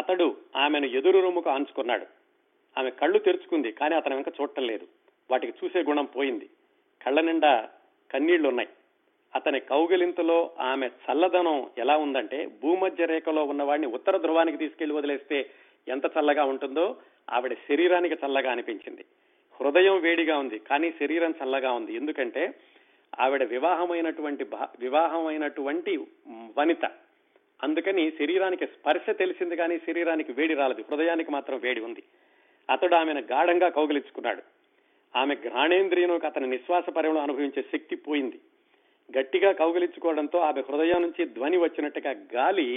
అతడు ఆమెను ఎదురు రూముకు ఆంచుకున్నాడు. ఆమె కళ్ళు తెరుచుకుంది, కానీ అతను ఇంకా చూడటం లేదు. వాటికి చూసే గుణం పోయింది. కళ్ళ నిండా కన్నీళ్లున్నాయి. అతని కౌగిలింతలో ఆమె చల్లదనం ఎలా ఉందంటే, భూమధ్య రేఖలో ఉన్నవాడిని ఉత్తర ధ్రువానికి తీసుకెళ్లి వదిలేస్తే ఎంత చల్లగా ఉంటుందో ఆవిడ శరీరానికి చల్లగా అనిపించింది. హృదయం వేడిగా ఉంది, కానీ శరీరం చల్లగా ఉంది. ఎందుకంటే ఆవిడ వివాహమైనటువంటి వనిత. అందుకని శరీరానికి స్పర్శ తెలిసింది, కానీ శరీరానికి వేడి రాలేదు. హృదయానికి మాత్రం వేడి ఉంది. అతడు ఆమెను గాఢంగా కౌగిలించుకున్నాడు. ఆమె ఘ్రాణేంద్రియులకు అతని నిశ్వాస పరిమళం అనుభవించే శక్తి పోయింది. గట్టిగా కౌగిలించుకోవడంతో ఆమె హృదయం నుంచి ధ్వని వచ్చినట్టుగా గాలి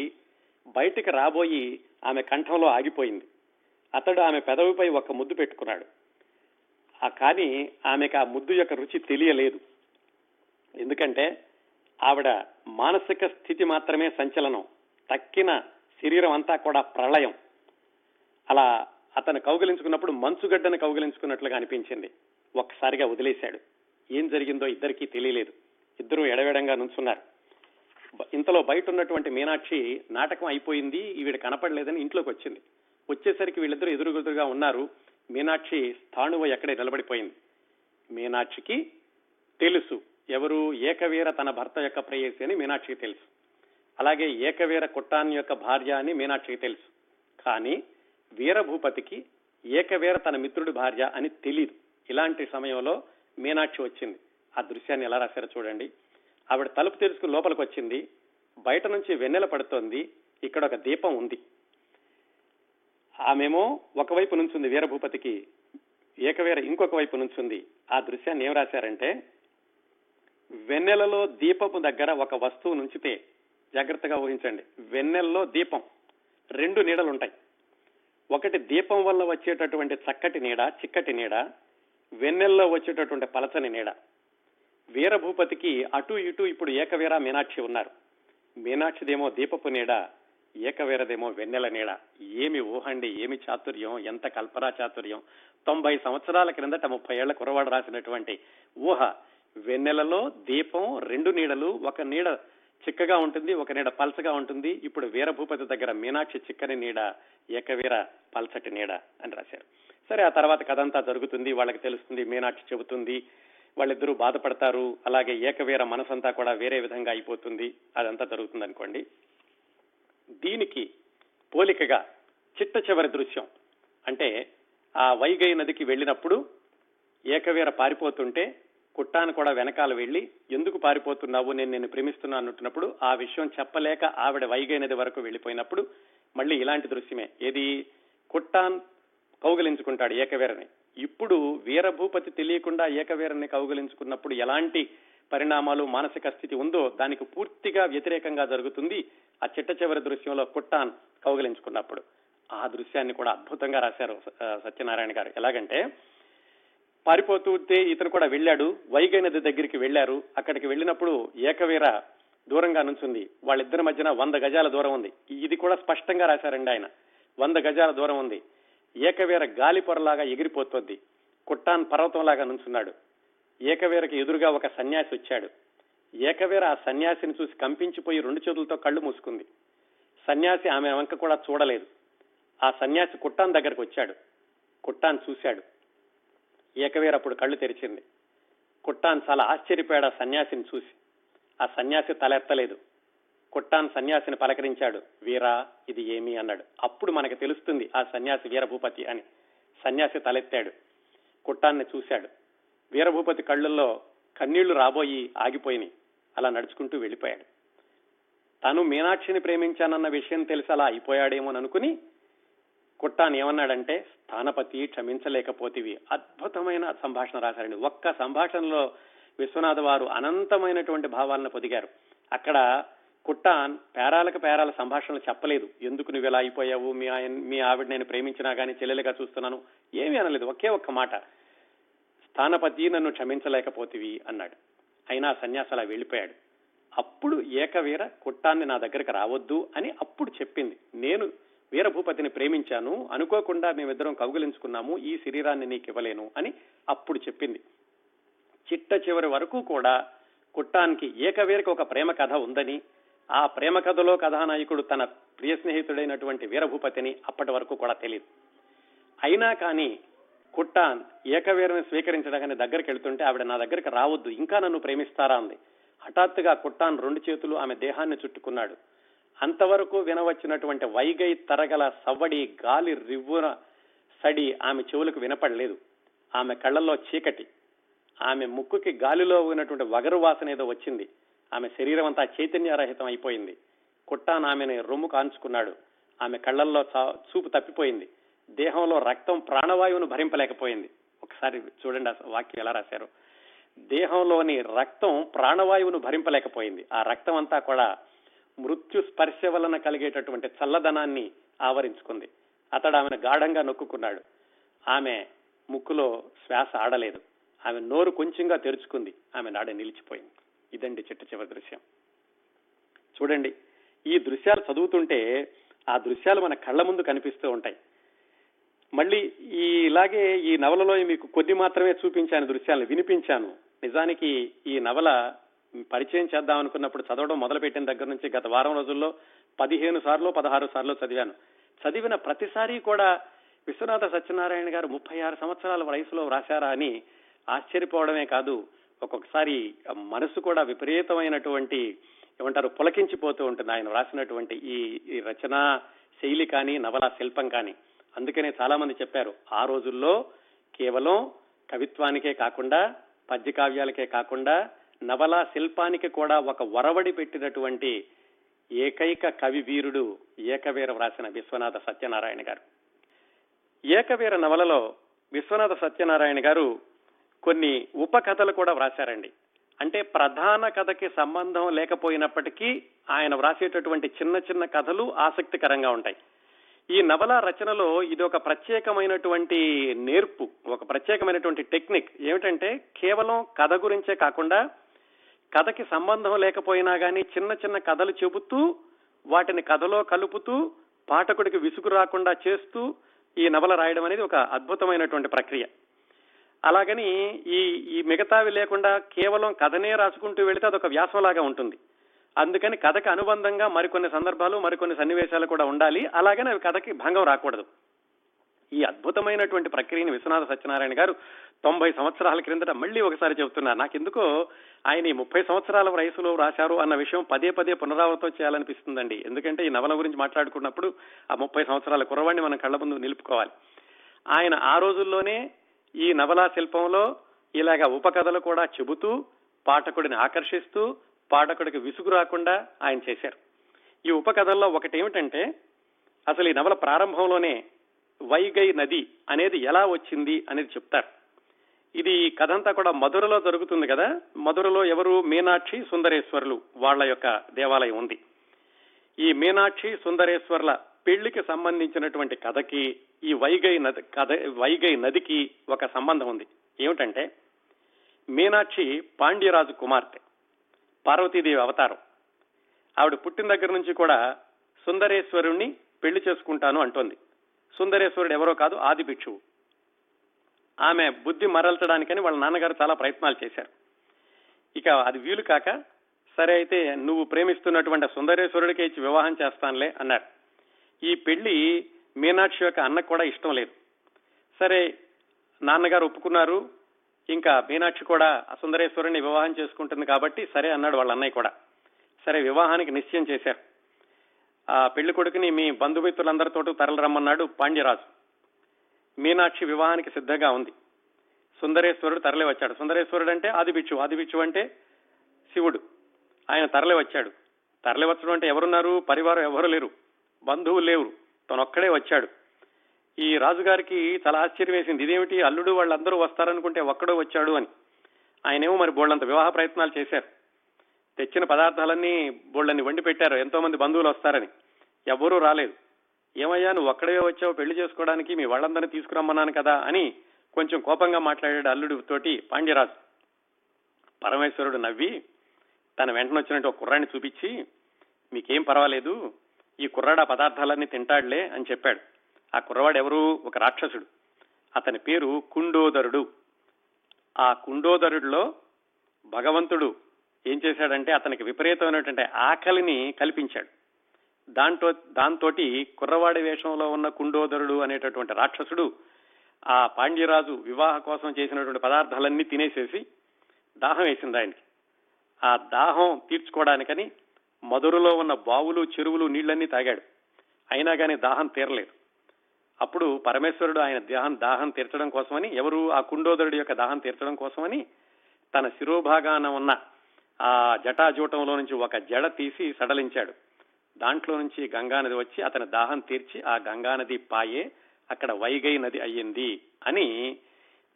బయటికి రాబోయి ఆమె కంఠంలో ఆగిపోయింది. అతడు ఆమె పెదవిపై ఒక ముద్దు పెట్టుకున్నాడు. కానీ ఆమెకు ఆ ముద్దు యొక్క రుచి తెలియలేదు. ఎందుకంటే ఆవిడ మానసిక స్థితి మాత్రమే సంచలనం, తక్కిన శరీరం అంతా కూడా ప్రళయం. అలా అతను కౌగిలించుకున్నప్పుడు మంచుగడ్డను కౌగిలించుకున్నట్లుగా అనిపించింది. ఒక్కసారిగా వదిలేశాడు. ఏం జరిగిందో ఇద్దరికీ తెలియలేదు. ఇద్దరూ ఎడవేడంగా నుంచున్నారు. ఇంతలో బయట ఉన్నటువంటి మీనాక్షి నాటకం అయిపోయింది, ఈవిడ కనపడలేదని ఇంట్లోకి వచ్చింది. వచ్చేసరికి వీళ్ళిద్దరూ ఎదురుగా ఉన్నారు. మీనాక్షి స్థాణువ ఎక్కడే నిలబడిపోయింది. మీనాక్షికి తెలుసు ఎవరు, ఏకవీర తన భర్త యొక్క ప్రేయసి అని మీనాక్షికి తెలుసు. అలాగే ఏకవీర కుట్టాన్ యొక్క భార్య అని మీనాక్షికి తెలుసు. కానీ వీరభూపతికి ఏకవీర తన మిత్రుడి భార్య అని తెలియదు. ఇలాంటి సమయంలో మీనాక్షి వచ్చింది. ఆ దృశ్యాన్ని ఎలా రాశారో చూడండి. ఆవిడ తలుపు తెరుచుకుని లోపలికి వచ్చింది. బయట నుంచి వెన్నెల పడుతోంది. ఇక్కడ ఒక దీపం ఉంది. ఆమెమో ఒకవైపు నుంచింది వీరభూపతికి, ఏకవీర ఇంకొక వైపు నుంచింది. ఆ దృశ్యాన్ని ఏం రాశారంటే, వెన్నెలలో దీపపు దగ్గర ఒక వస్తువు నుంచితే, జాగ్రత్తగా ఊహించండి, వెన్నెలలో దీపం, 2 నీడలుంటాయి. ఒకటి దీపం వల్ల వచ్చేటటువంటి చక్కటి నీడ, చిక్కటి నీడ, వెన్నెల్లో వచ్చేటటువంటి పలచని నీడ. వీరభూపతికి అటు ఇటు ఇప్పుడు ఏకవీర, మీనాక్షి ఉన్నారు. మీనాక్షిదేమో దీపపు నీడ, ఏకవీరదేమో వెన్నెల నీడ. ఏమి ఊహండి, ఏమి చాతుర్యం, ఎంత కల్పనా చాతుర్యం. 90 సంవత్సరాల క్రిందట 30 ఏళ్ల కురవాడు రాసినటువంటి ఊహ. వెన్నెలలో దీపం, 2 నీడలు, ఒక నీడ చిక్కగా ఉంటుంది, ఒక నీడ పల్చగా ఉంటుంది. ఇప్పుడు వీరభూపతి దగ్గర మీనాక్షి చిక్కని నీడ, ఏకవీర పల్చటి నీడ అని రాశారు. సరే, ఆ తర్వాత కథ అంతా జరుగుతుంది, వాళ్ళకి తెలుస్తుంది. మీనాక్షి చెబుతుంది, వాళ్ళిద్దరూ బాధపడతారు. అలాగే ఏకవీర మనసంతా కూడా వేరే విధంగా అయిపోతుంది. అదంతా జరుగుతుంది అనుకోండి. దీనికి పోలికగా చిట్ట చివరి దృశ్యం, అంటే ఆ వైగై నదికి వెళ్ళినప్పుడు ఏకవీర పారిపోతుంటే కుట్టాను కూడా వెనకాల వెళ్ళి ఎందుకు పారిపోతున్నావు, నేను ప్రేమిస్తున్నాను అంటున్నప్పుడు ఆ విషయం చెప్పలేక ఆవిడ వైగైనది వరకు వెళ్ళిపోయినప్పుడు మళ్ళీ ఇలాంటి దృశ్యమే. ఏది, కుట్టాన్ కౌగిలించుకుంటాడు ఏకవీరని. ఇప్పుడు వీరభూపతి తెలియకుండా ఏకవీరని కౌగిలించుకున్నప్పుడు ఎలాంటి పరిణామాలు, మానసిక స్థితి ఉందో దానికి పూర్తిగా వ్యతిరేకంగా జరుగుతుంది ఆ చిట్ట చివరి దృశ్యంలో కుట్టాన్ కౌగిలించుకున్నప్పుడు. ఆ దృశ్యాన్ని కూడా అద్భుతంగా రాశారు సత్యనారాయణ గారు. ఎలాగంటే, పారిపోతుంటే ఇతను కూడా వెళ్ళాడు, వైగై నది దగ్గరికి వెళ్ళారు. అక్కడికి వెళ్ళినప్పుడు ఏకవీర దూరంగా నుంచుంది, వాళ్ళిద్దరి మధ్యన 100 గజాల దూరం ఉంది. ఇది కూడా స్పష్టంగా రాశారండి ఆయన. 100 గజాల దూరం ఉంది, ఏకవీర గాలి పొరలాగా ఎగిరిపోతుంది, కుట్టాన్ పర్వతంలాగా నుంచున్నాడు. ఏకవీరకి ఎదురుగా ఒక సన్యాసి వచ్చాడు. ఏకవీర ఆ సన్యాసిని చూసి కంపించిపోయి 2 చేతులతో కళ్ళు మూసుకుంది. సన్యాసి ఆమె వంక కూడా చూడలేదు. ఆ సన్యాసి కుట్టాన్ దగ్గరకు వచ్చాడు, కుట్టాన్ చూశాడు. ఏకవీర అప్పుడు కళ్ళు తెరిచింది. కుట్టాన్ చాలా ఆశ్చర్యపోయాడు ఆ సన్యాసిని చూసి. ఆ సన్యాసి తలెత్తలేదు. కుట్టాన్ సన్యాసిని పలకరించాడు. వీరా, ఇది ఏమి అన్నాడు. అప్పుడు మనకు తెలుస్తుంది ఆ సన్యాసి వీరభూపతి అని. సన్యాసి తలెత్తాడు, కుట్టాన్ని చూశాడు. వీరభూపతి కళ్ళల్లో కన్నీళ్లు రాబోయి ఆగిపోయినాయి. అలా నడుచుకుంటూ వెళ్ళిపోయాడు. తను మీనాక్షిని ప్రేమించానన్న విషయం తెలిసి అలా అయిపోయాడేమోననుకుని కుట్టాన్ ఏమన్నాడంటే, స్థానపతి క్షమించలేకపోతేవి. అద్భుతమైన సంభాషణ రాశారండి. ఒక్క సంభాషణలో విశ్వనాథ వారు అనంతమైనటువంటి భావాలను పొదిగారు. అక్కడ కుట్టాన్ పేరాలకు పేరాల సంభాషణలు చెప్పలేదు. ఎందుకు నువ్వు ఇలా అయిపోయావు, మీ ఆవిడ నేను ప్రేమించినా కానీ చెల్లెలుగా చూస్తున్నాను, ఏమీ అనలేదు. ఒకే ఒక్క మాట, స్థానపతి నన్ను క్షమించలేకపోతేవి అన్నాడు. అయినా సన్యాసి అలా వెళ్ళిపోయాడు. అప్పుడు ఏకవీర కుట్టాన్ని నా దగ్గరకు రావద్దు అని అప్పుడు చెప్పింది. నేను వీరభూపతిని ప్రేమించాను, అనుకోకుండా మేమిద్దరం కౌగులించుకున్నాము, ఈ శరీరాన్ని నీకు ఇవ్వలేను అని అప్పుడు చెప్పింది. చిట్ట చివరి వరకు కూడా కుట్టానికి ఏకవీరకి ఒక ప్రేమ కథ ఉందని, ఆ ప్రేమ కథలో కథానాయకుడు తన ప్రియ స్నేహితుడైనటువంటి వీరభూపతిని అప్పటి వరకు కూడా తెలియదు. అయినా కానీ కుట్టాన్ ఏకవీరని స్వీకరించడానికి దగ్గరికి వెళ్తుంటే ఆవిడ నా దగ్గరికి రావద్దు, ఇంకా నన్ను ప్రేమిస్తారా అంది. హఠాత్తుగా కుట్టాన్ 2 చేతులు ఆమె దేహాన్ని చుట్టుకున్నాడు. అంతవరకు వినవచ్చినటువంటి వైగై తరగల సవ్వడి గాలి రివ్వున సడి ఆమె చెవులకు వినపడలేదు. ఆమె కళ్ళల్లో చీకటి, ఆమె ముక్కుకి గాలిలో ఉన్నటువంటి వగరు వాసన ఏదో వచ్చింది. ఆమె శరీరం అంతా చైతన్యరహితం అయిపోయింది. కుట్టాన్ ఆమెని రొమ్ము కాంచుకున్నాడు. ఆమె కళ్ళల్లో చూపు తప్పిపోయింది. దేహంలో రక్తం ప్రాణవాయువును భరింపలేకపోయింది. ఒకసారి చూడండి ఆ వాక్యం ఎలా రాశారు. దేహంలోని రక్తం ప్రాణవాయువును భరింపలేకపోయింది. ఆ రక్తం అంతా కూడా మృత్యు స్పర్శ వలన కలిగేటటువంటి చల్లదనాన్ని ఆవరించుకుంది. అతడు ఆమెను గాఢంగా నొక్కున్నాడు. ఆమె ముక్కులో శ్వాస ఆడలేదు. ఆమె నోరు కొంచెంగా తెరుచుకుంది. ఆమె నాడ నిలిచిపోయింది. ఇదండి చిట్ట చివరి దృశ్యం. చూడండి, ఈ దృశ్యాలు చదువుతుంటే ఆ దృశ్యాలు మన కళ్ళ ముందు కనిపిస్తూ ఉంటాయి. మళ్ళీ ఇలాగే ఈ నవలలో మీకు కొన్ని మాత్రమే చూపించాను, దృశ్యాలను వినిపించాను. నిజానికి ఈ నవల పరిచయం చేద్దాం అనుకున్నప్పుడు, చదవడం మొదలుపెట్టిన దగ్గర నుంచి గత వారం రోజుల్లో 15 సార్లు 16 సార్లు చదివాను. చదివిన ప్రతిసారి కూడా విశ్వనాథ సత్యనారాయణ గారు 36 సంవత్సరాల వయసులో రాశారా అని ఆశ్చర్యపోవడమే కాదు, ఒక్కొక్కసారి మనసు కూడా విపరీతమైనటువంటి ఏమంటారు పులకించిపోతూ ఉంటుంది ఆయన రాసినటువంటి ఈ రచనా శైలి కానీ నవలా శిల్పం కానీ. అందుకనే చాలా మంది చెప్పారు, ఆ రోజుల్లో కేవలం కవిత్వానికే కాకుండా పద్య కావ్యాలకే కాకుండా నవలా శిల్పానికి కూడా ఒక వరవడి పెట్టినటువంటి ఏకైక కవి వీరుడు ఏకవీర వ్రాసిన విశ్వనాథ సత్యనారాయణ గారు. ఏకవీర నవలలో విశ్వనాథ సత్యనారాయణ గారు కొన్ని ఉపకథలు కూడా వ్రాశారండి. అంటే ప్రధాన కథకి సంబంధం లేకపోయినప్పటికీ ఆయన వ్రాసేటటువంటి చిన్న చిన్న కథలు ఆసక్తికరంగా ఉంటాయి. ఈ నవల రచనలో ఇది ఒక ప్రత్యేకమైనటువంటి నేర్పు, ఒక ప్రత్యేకమైనటువంటి టెక్నిక్. ఏమిటంటే, కేవలం కథ గురించే కాకుండా కథకి సంబంధం లేకపోయినా కానీ చిన్న చిన్న కథలు చెబుతూ వాటిని కథలో కలుపుతూ పాఠకుడికి విసుగు రాకుండా చేస్తూ ఈ నవల రాయడం అనేది ఒక అద్భుతమైనటువంటి ప్రక్రియ. అలాగని ఈ మిగతావి లేకుండా కేవలం కథనే రాసుకుంటూ వెళితే అదొక వ్యాసంలాగా ఉంటుంది. అందుకని కథకి అనుబంధంగా మరికొన్ని సందర్భాలు మరికొన్ని సన్నివేశాలు కూడా ఉండాలి. అలాగనే అవి కథకి భంగం రాకూడదు. ఈ అద్భుతమైనటువంటి ప్రక్రియని విశ్వనాథ సత్యనారాయణ గారు 90 సంవత్సరాల క్రిందట మళ్ళీ ఒకసారి చెబుతున్నారు. నాకెందుకో ఆయన 30 సంవత్సరాల వయసులో రాశారు అన్న విషయం పదే పదే పునరావృతం చేయాలనిపిస్తుందండి. ఎందుకంటే ఈ నవల గురించి మాట్లాడుకున్నప్పుడు ఆ 30 సంవత్సరాల కుర్రవాణ్ణి మనం కళ్ళ ముందు నిలుపుకోవాలి. ఆయన ఆ రోజుల్లోనే ఈ నవలా శిల్పంలో ఇలాగ ఉపకథలు కూడా చెబుతూ పాఠకుడిని ఆకర్షిస్తూ పాఠకుడికి విసుగు రాకుండా ఆయన చేశారు. ఈ ఉపకథల్లో ఒకటి ఏమిటంటే, అసలు ఈ నవల ప్రారంభంలోనే వైగై నది అనేది ఎలా వచ్చింది అనేది చెప్తారు. ఇది కథ అంతా కూడా మధురలో జరుగుతుంది కదా. మధురలో ఎవరు, మీనాక్షి సుందరేశ్వర్లు, వాళ్ళ యొక్క దేవాలయం ఉంది. ఈ మీనాక్షి సుందరేశ్వర్ల పెళ్లికి సంబంధించినటువంటి కథకి ఈ వైగై నదికి ఒక సంబంధం ఉంది. ఏమిటంటే, మీనాక్షి పాండ్యరాజు కుమార్తె, పార్వతీదేవి అవతారం. ఆవిడ పుట్టిన దగ్గర నుంచి కూడా సుందరేశ్వరుణ్ణి పెళ్లి చేసుకుంటాను అంటోంది. సుందరేశ్వరుడు ఎవరో కాదు, ఆది భిక్షువు. ఆమె బుద్ధి మరల్చడానికని వాళ్ళ నాన్నగారు చాలా ప్రయత్నాలు చేశారు. ఇక అది వీలు కాక, సరే అయితే నువ్వు ప్రేమిస్తున్నటువంటి సుందరేశ్వరుడికి ఇచ్చి వివాహం చేస్తానులే అన్నారు. ఈ పెళ్లి మీనాక్షి యొక్క అన్నకు కూడా ఇష్టం లేదు. సరే, నాన్నగారు ఒప్పుకున్నారు. ఇంకా మీనాక్షి కూడా సుందరేశ్వరుని వివాహం చేసుకుంటుంది కాబట్టి సరే అన్నాడు వాళ్ళ అన్నయ్య కూడా. సరే, వివాహానికి నిశ్చయం చేశారు. ఆ పెళ్లి కొడుకుని మీ బంధుమిత్రులందరితోటూ తరలిరమ్మన్నాడు పాండ్యరాజు. మీనాక్షి వివాహానికి సిద్ధంగా ఉంది. సుందరేశ్వరుడు తరలి వచ్చాడు. సుందరేశ్వరుడు అంటే ఆదిబిక్షువు, ఆదిబిక్షువు అంటే శివుడు. ఆయన తరలి వచ్చాడు. తరలి వచ్చడం అంటే ఎవరున్నారు? పరివారం ఎవరు లేరు, బంధువులు లేరు, తనొక్కడే వచ్చాడు. ఈ రాజుగారికి చాలా ఆశ్చర్యం వేసింది. ఇదేమిటి, అల్లుడు వాళ్ళందరూ వస్తారనుకుంటే ఒక్కడో వచ్చాడు అని. ఆయనేమో మరి బోళ్ళంత వివాహ ప్రయత్నాలు చేశారు. తెచ్చిన పదార్థాలన్నీ బోళ్ళని వండి పెట్టారు, ఎంతో మంది బంధువులు వస్తారని. ఎవరూ రాలేదు. ఏమయ్యా, నువ్వు ఒక్కడే వచ్చావు, పెళ్లి చేసుకోవడానికి మీ వాళ్ళందరినీ తీసుకురమ్మన్నాను కదా అని కొంచెం కోపంగా మాట్లాడాడు అల్లుడి తోటి పాండ్యరాజు. పరమేశ్వరుడు నవ్వి తన వెంటనొచ్చినట్టు ఒక కుర్రాన్ని చూపించి, మీకేం పర్వాలేదు, ఈ కుర్రాడు ఆ పదార్థాలన్నీ తింటాడులే అని చెప్పాడు. ఆ కుర్రవాడు ఎవరు? ఒక రాక్షసుడు. అతని పేరు కుండోదరుడు. ఆ కుండోదరుడిలో భగవంతుడు ఏం చేశాడంటే, అతనికి విపరీతమైనటువంటి ఆకలిని కల్పించాడు. దాంతో కుర్రవాడి వేషంలో ఉన్న కుండోదరుడు అనేటటువంటి రాక్షసుడు ఆ పాండ్యరాజు వివాహ కోసం చేసినటువంటి పదార్థాలన్నీ తినేసేసి దాహం వేసింది ఆయనకి. ఆ దాహం తీర్చుకోవడానికని మధురలో ఉన్న బావులు చెరువులు నీళ్లన్నీ తాగాడు. అయినా కానీ దాహం తీరలేదు. అప్పుడు పరమేశ్వరుడు ఆయన దాహం తీర్చడం కోసమని, ఎవరు ఆ కుండోదరుడి యొక్క దాహం తీర్చడం కోసమని, తన శిరోభాగాన ఉన్న ఆ జటాజూటంలో నుంచి ఒక జడ తీసి సడలించాడు. దాంట్లో నుంచి గంగానది వచ్చి అతని దాహం తీర్చి ఆ గంగానది పాయే అక్కడ వైగై నది అయ్యింది అని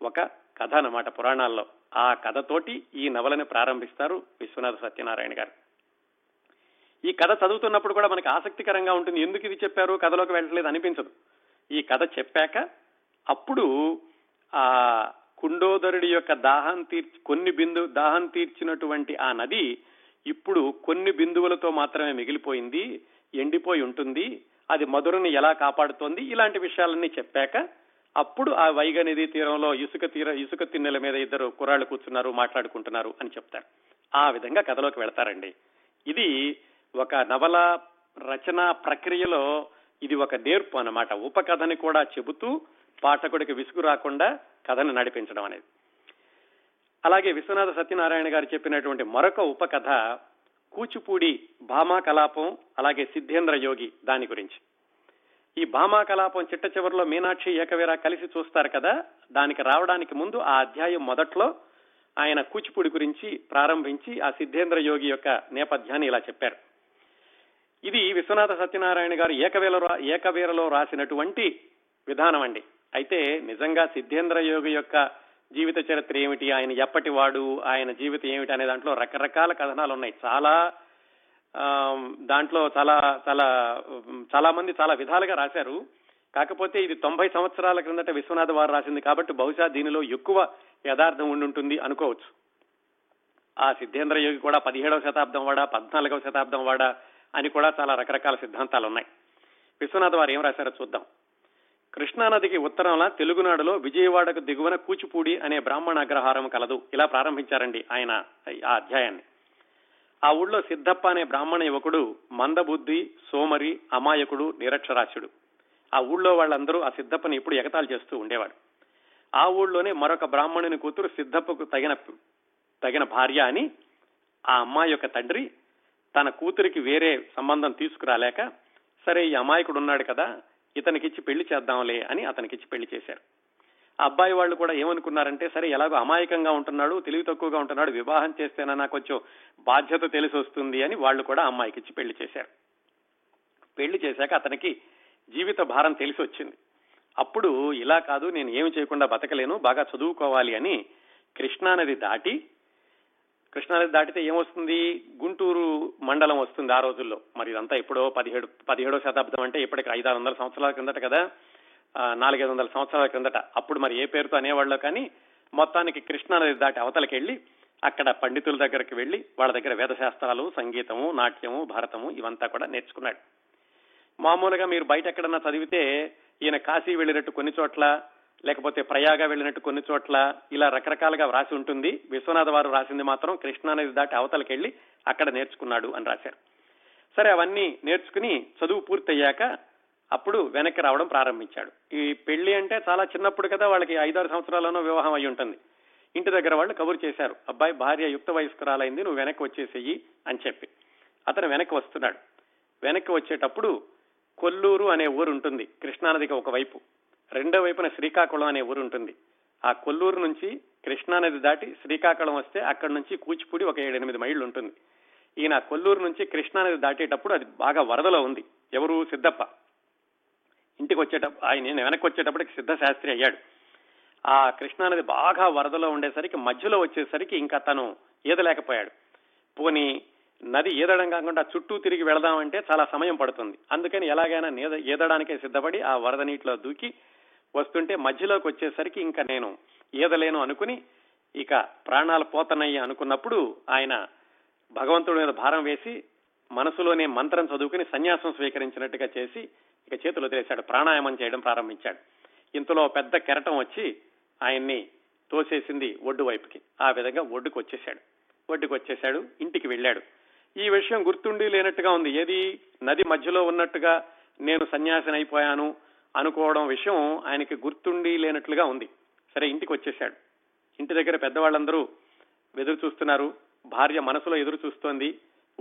ఒక కథ అన్నమాట పురాణాల్లో. ఆ కథతోటి ఈ నవలని ప్రారంభిస్తారు విశ్వనాథ సత్యనారాయణ గారు. ఈ కథ చదువుతున్నప్పుడు కూడా మనకి ఆసక్తికరంగా ఉంటుంది. ఎందుకు ఇది చెప్పారు, కథలోకి వెళ్ళలేదు అనిపించదు. ఈ కథ చెప్పాక అప్పుడు ఆ కుండోదరుడి యొక్క దాహం తీర్చినటువంటి ఆ నది ఇప్పుడు కొన్ని బిందువులతో మాత్రమే మిగిలిపోయింది, ఎండిపోయి ఉంటుంది, అది మధురని ఎలా కాపాడుతోంది, ఇలాంటి విషయాలన్నీ చెప్పాక అప్పుడు ఆ వైగై నది తీరంలో ఇసుక తిన్నెల మీద ఇద్దరు కుర్రాళ్ళు కూర్చున్నారు, మాట్లాడుకుంటున్నారు అని చెప్తారు. ఆ విధంగా కథలోకి వెళ్తారండి. ఇది ఒక నవల రచనా ప్రక్రియలో ఇది ఒక నేర్పు అన్నమాట. ఉపకథని కూడా చెబుతూ పాఠకుడికి విసుగు రాకుండా కథను నడిపించడం అనేది. అలాగే విశ్వనాథ సత్యనారాయణ గారు చెప్పినటువంటి మరొక ఉపకథ కూచిపూడి భామా కళాపం, అలాగే సిద్ధేంద్ర యోగి, దాని గురించి. ఈ భామా కళాపం చిట్ట చివరిలో మీనాక్షి ఏకవీర కలిసి చూస్తారు కదా, దానికి రావడానికి ముందు ఆ అధ్యాయం మొదట్లో ఆయన కూచిపూడి గురించి ప్రారంభించి ఆ సిద్ధేంద్ర యోగి యొక్క నేపథ్యాన్ని ఇలా చెప్పారు. ఇది విశ్వనాథ సత్యనారాయణ గారు ఏకవీరలో రాసినటువంటి విధానం అండి. అయితే నిజంగా సిద్ధేంద్ర యోగి యొక్క జీవిత చరిత్ర ఏమిటి, ఆయన ఎప్పటివాడు, ఆయన జీవితం ఏమిటి అనే దాంట్లో రకరకాల కథనాలు ఉన్నాయి. దాంట్లో చాలా చాలా చాలా మంది చాలా విధాలుగా రాశారు. కాకపోతే ఇది 90 సంవత్సరాల క్రిందట విశ్వనాథ వారు రాసింది కాబట్టి బహుశా దీనిలో ఎక్కువ యథార్థం ఉండుంటుంది అనుకోవచ్చు. ఆ సిద్ధేంద్ర యోగి కూడా 17వ శతాబ్దం వాడా, 14వ శతాబ్దం వాడా అని కూడా చాలా రకరకాల సిద్ధాంతాలు ఉన్నాయి. విశ్వనాథ వారు ఏం రాశారో చూద్దాం. కృష్ణానదికి ఉత్తరంలా తెలుగునాడులో విజయవాడకు దిగువన కూచిపూడి అనే బ్రాహ్మణ అగ్రహారం కలదు. ఇలా ప్రారంభించారండి ఆయన ఆ అధ్యాయాన్ని. ఆ ఊళ్ళో సిద్ధప్ప అనే బ్రాహ్మణ యువకుడు మందబుద్ధి, సోమరి, అమాయకుడు, నిరక్షరాస్యుడు. ఆ ఊళ్ళో వాళ్ళందరూ ఆ సిద్ధప్పని ఇప్పుడు ఎగతాళి చేస్తూ ఉండేవాడు. ఆ ఊళ్ళోనే మరొక బ్రాహ్మణుని కూతురు సిద్ధప్పకు తగిన భార్య అని ఆ అమ్మాయి యొక్క తండ్రి తన కూతురికి వేరే సంబంధం తీసుకురాలేక, సరే ఈ అమాయకుడు ఉన్నాడు కదా ఇతనికిచ్చి పెళ్లి చేద్దాంలే అని అతనికిచ్చి పెళ్లి చేశారు. ఆ అబ్బాయి వాళ్ళు కూడా ఏమనుకున్నారంటే, సరే ఎలాగో అమాయకంగా ఉంటున్నాడు, తెలివి తక్కువగా ఉంటున్నాడు, వివాహం చేస్తేనన్నా కొంచెం బాధ్యత తెలిసి వస్తుంది అని వాళ్ళు కూడా అమ్మాయికిచ్చి పెళ్లి చేశారు. పెళ్లి చేశాక అతనికి జీవిత భారం తెలిసి వచ్చింది. అప్పుడు ఇలా కాదు, నేను ఏమి చేయకుండా బతకలేను, బాగా చదువుకోవాలి అని కృష్ణానది దాటి కృష్ణానది దాటితే ఏమొస్తుంది? గుంటూరు మండలం వస్తుంది ఆ రోజుల్లో. మరి ఇదంతా ఎప్పుడో 17వ శతాబ్దం, అంటే ఇప్పటికి 500-600 సంవత్సరాల కిందట కదా, 400-500 సంవత్సరాల కిందట. అప్పుడు మరి ఏ పేరుతో అనేవాళ్ళు, కానీ మొత్తానికి కృష్ణానది దాటి అవతలకి వెళ్ళి అక్కడ పండితుల దగ్గరికి వెళ్ళి వాళ్ళ దగ్గర వేదశాస్త్రాలు, సంగీతము, నాట్యము, భారతము ఇవంతా కూడా నేర్చుకున్నాడు. మామూలుగా మీరు బయట ఎక్కడన్నా చదివితే ఈయన కాశీ వెళ్ళినట్టు కొన్ని చోట్ల, లేకపోతే ప్రయాగ వెళ్ళినట్టు కొన్ని చోట్ల ఇలా రకరకాలుగా రాసి ఉంటుంది. విశ్వనాథ వారు రాసింది మాత్రం కృష్ణానది దాటి అవతలకి వెళ్ళి అక్కడ నేర్చుకున్నాడు అని రాశారు. సరే, అవన్నీ నేర్చుకుని చదువు పూర్తయ్యాక అప్పుడు వెనక్కి రావడం ప్రారంభించాడు. ఈ పెళ్లి అంటే చాలా చిన్నప్పుడు కదా, వాళ్ళకి 5-6 సంవత్సరాల్లోనూ వివాహం అయి ఉంటుంది. ఇంటి దగ్గర వాళ్ళు కబురు చేశారు, అబ్బాయి భార్య యుక్త వయస్కురాలైంది, నువ్వు వెనక్కి వచ్చేసేయి అని చెప్పి. అతను వెనక్కి వస్తున్నాడు. వెనక్కి వచ్చేటప్పుడు కొల్లూరు అనే ఊరు ఉంటుంది కృష్ణానదికి ఒకవైపు, రెండో వైపున శ్రీకాకుళం అనే ఊరు ఉంటుంది. ఆ కొల్లూరు నుంచి కృష్ణానది దాటి శ్రీకాకుళం వస్తే అక్కడి నుంచి కూచిపూడి ఒక 7-8 మైళ్ళు ఉంటుంది. ఈయన కొల్లూరు నుంచి కృష్ణానది దాటేటప్పుడు అది బాగా వరదలో ఉంది. ఎవరు? సిద్ధప్ప. ఇంటికి వచ్చేటప్పుడు ఆయన వెనక్కి వచ్చేటప్పటికి సిద్ధశాస్త్రి అయ్యాడు. ఆ కృష్ణానది బాగా వరదలో ఉండేసరికి మధ్యలో వచ్చేసరికి ఇంకా తను ఈదలేకపోయాడు. పోనీ నది ఈదడం కాకుండా చుట్టూ తిరిగి వెళదామంటే చాలా సమయం పడుతుంది, అందుకని ఎలాగైనా ఈదడానికే సిద్ధపడి ఆ వరద నీటిలో దూకి వస్తుంటే మధ్యలోకి వచ్చేసరికి ఇంకా నేను ఈదలేను అనుకుని ఇక ప్రాణాలు పోతనయ్యి అనుకున్నప్పుడు ఆయన భగవంతుడి మీద భారం వేసి మనసులోనే మంత్రం చదువుకుని సన్యాసం స్వీకరించినట్టుగా చేసి ఇక చేతులు వదిలేశాడు, ప్రాణాయామం చేయడం ప్రారంభించాడు. ఇంతలో పెద్ద కెరటం వచ్చి ఆయన్ని తోసేసింది ఒడ్డు వైపుకి. ఆ విధంగా ఒడ్డుకు వచ్చేశాడు. ఇంటికి వెళ్ళాడు. ఈ విషయం గుర్తుండి లేనట్టుగా ఉంది. ఏది? నది మధ్యలో ఉన్నట్టుగా నేను సన్యాసిని అయిపోయాను అనుకోవడం విషయం ఆయనకి గుర్తుండి లేనట్లుగా ఉంది. సరే, ఇంటికి వచ్చేశాడు. ఇంటి దగ్గర పెద్దవాళ్ళందరూ ఎదురు చూస్తున్నారు. భార్య మనసులో ఎదురు చూస్తోంది.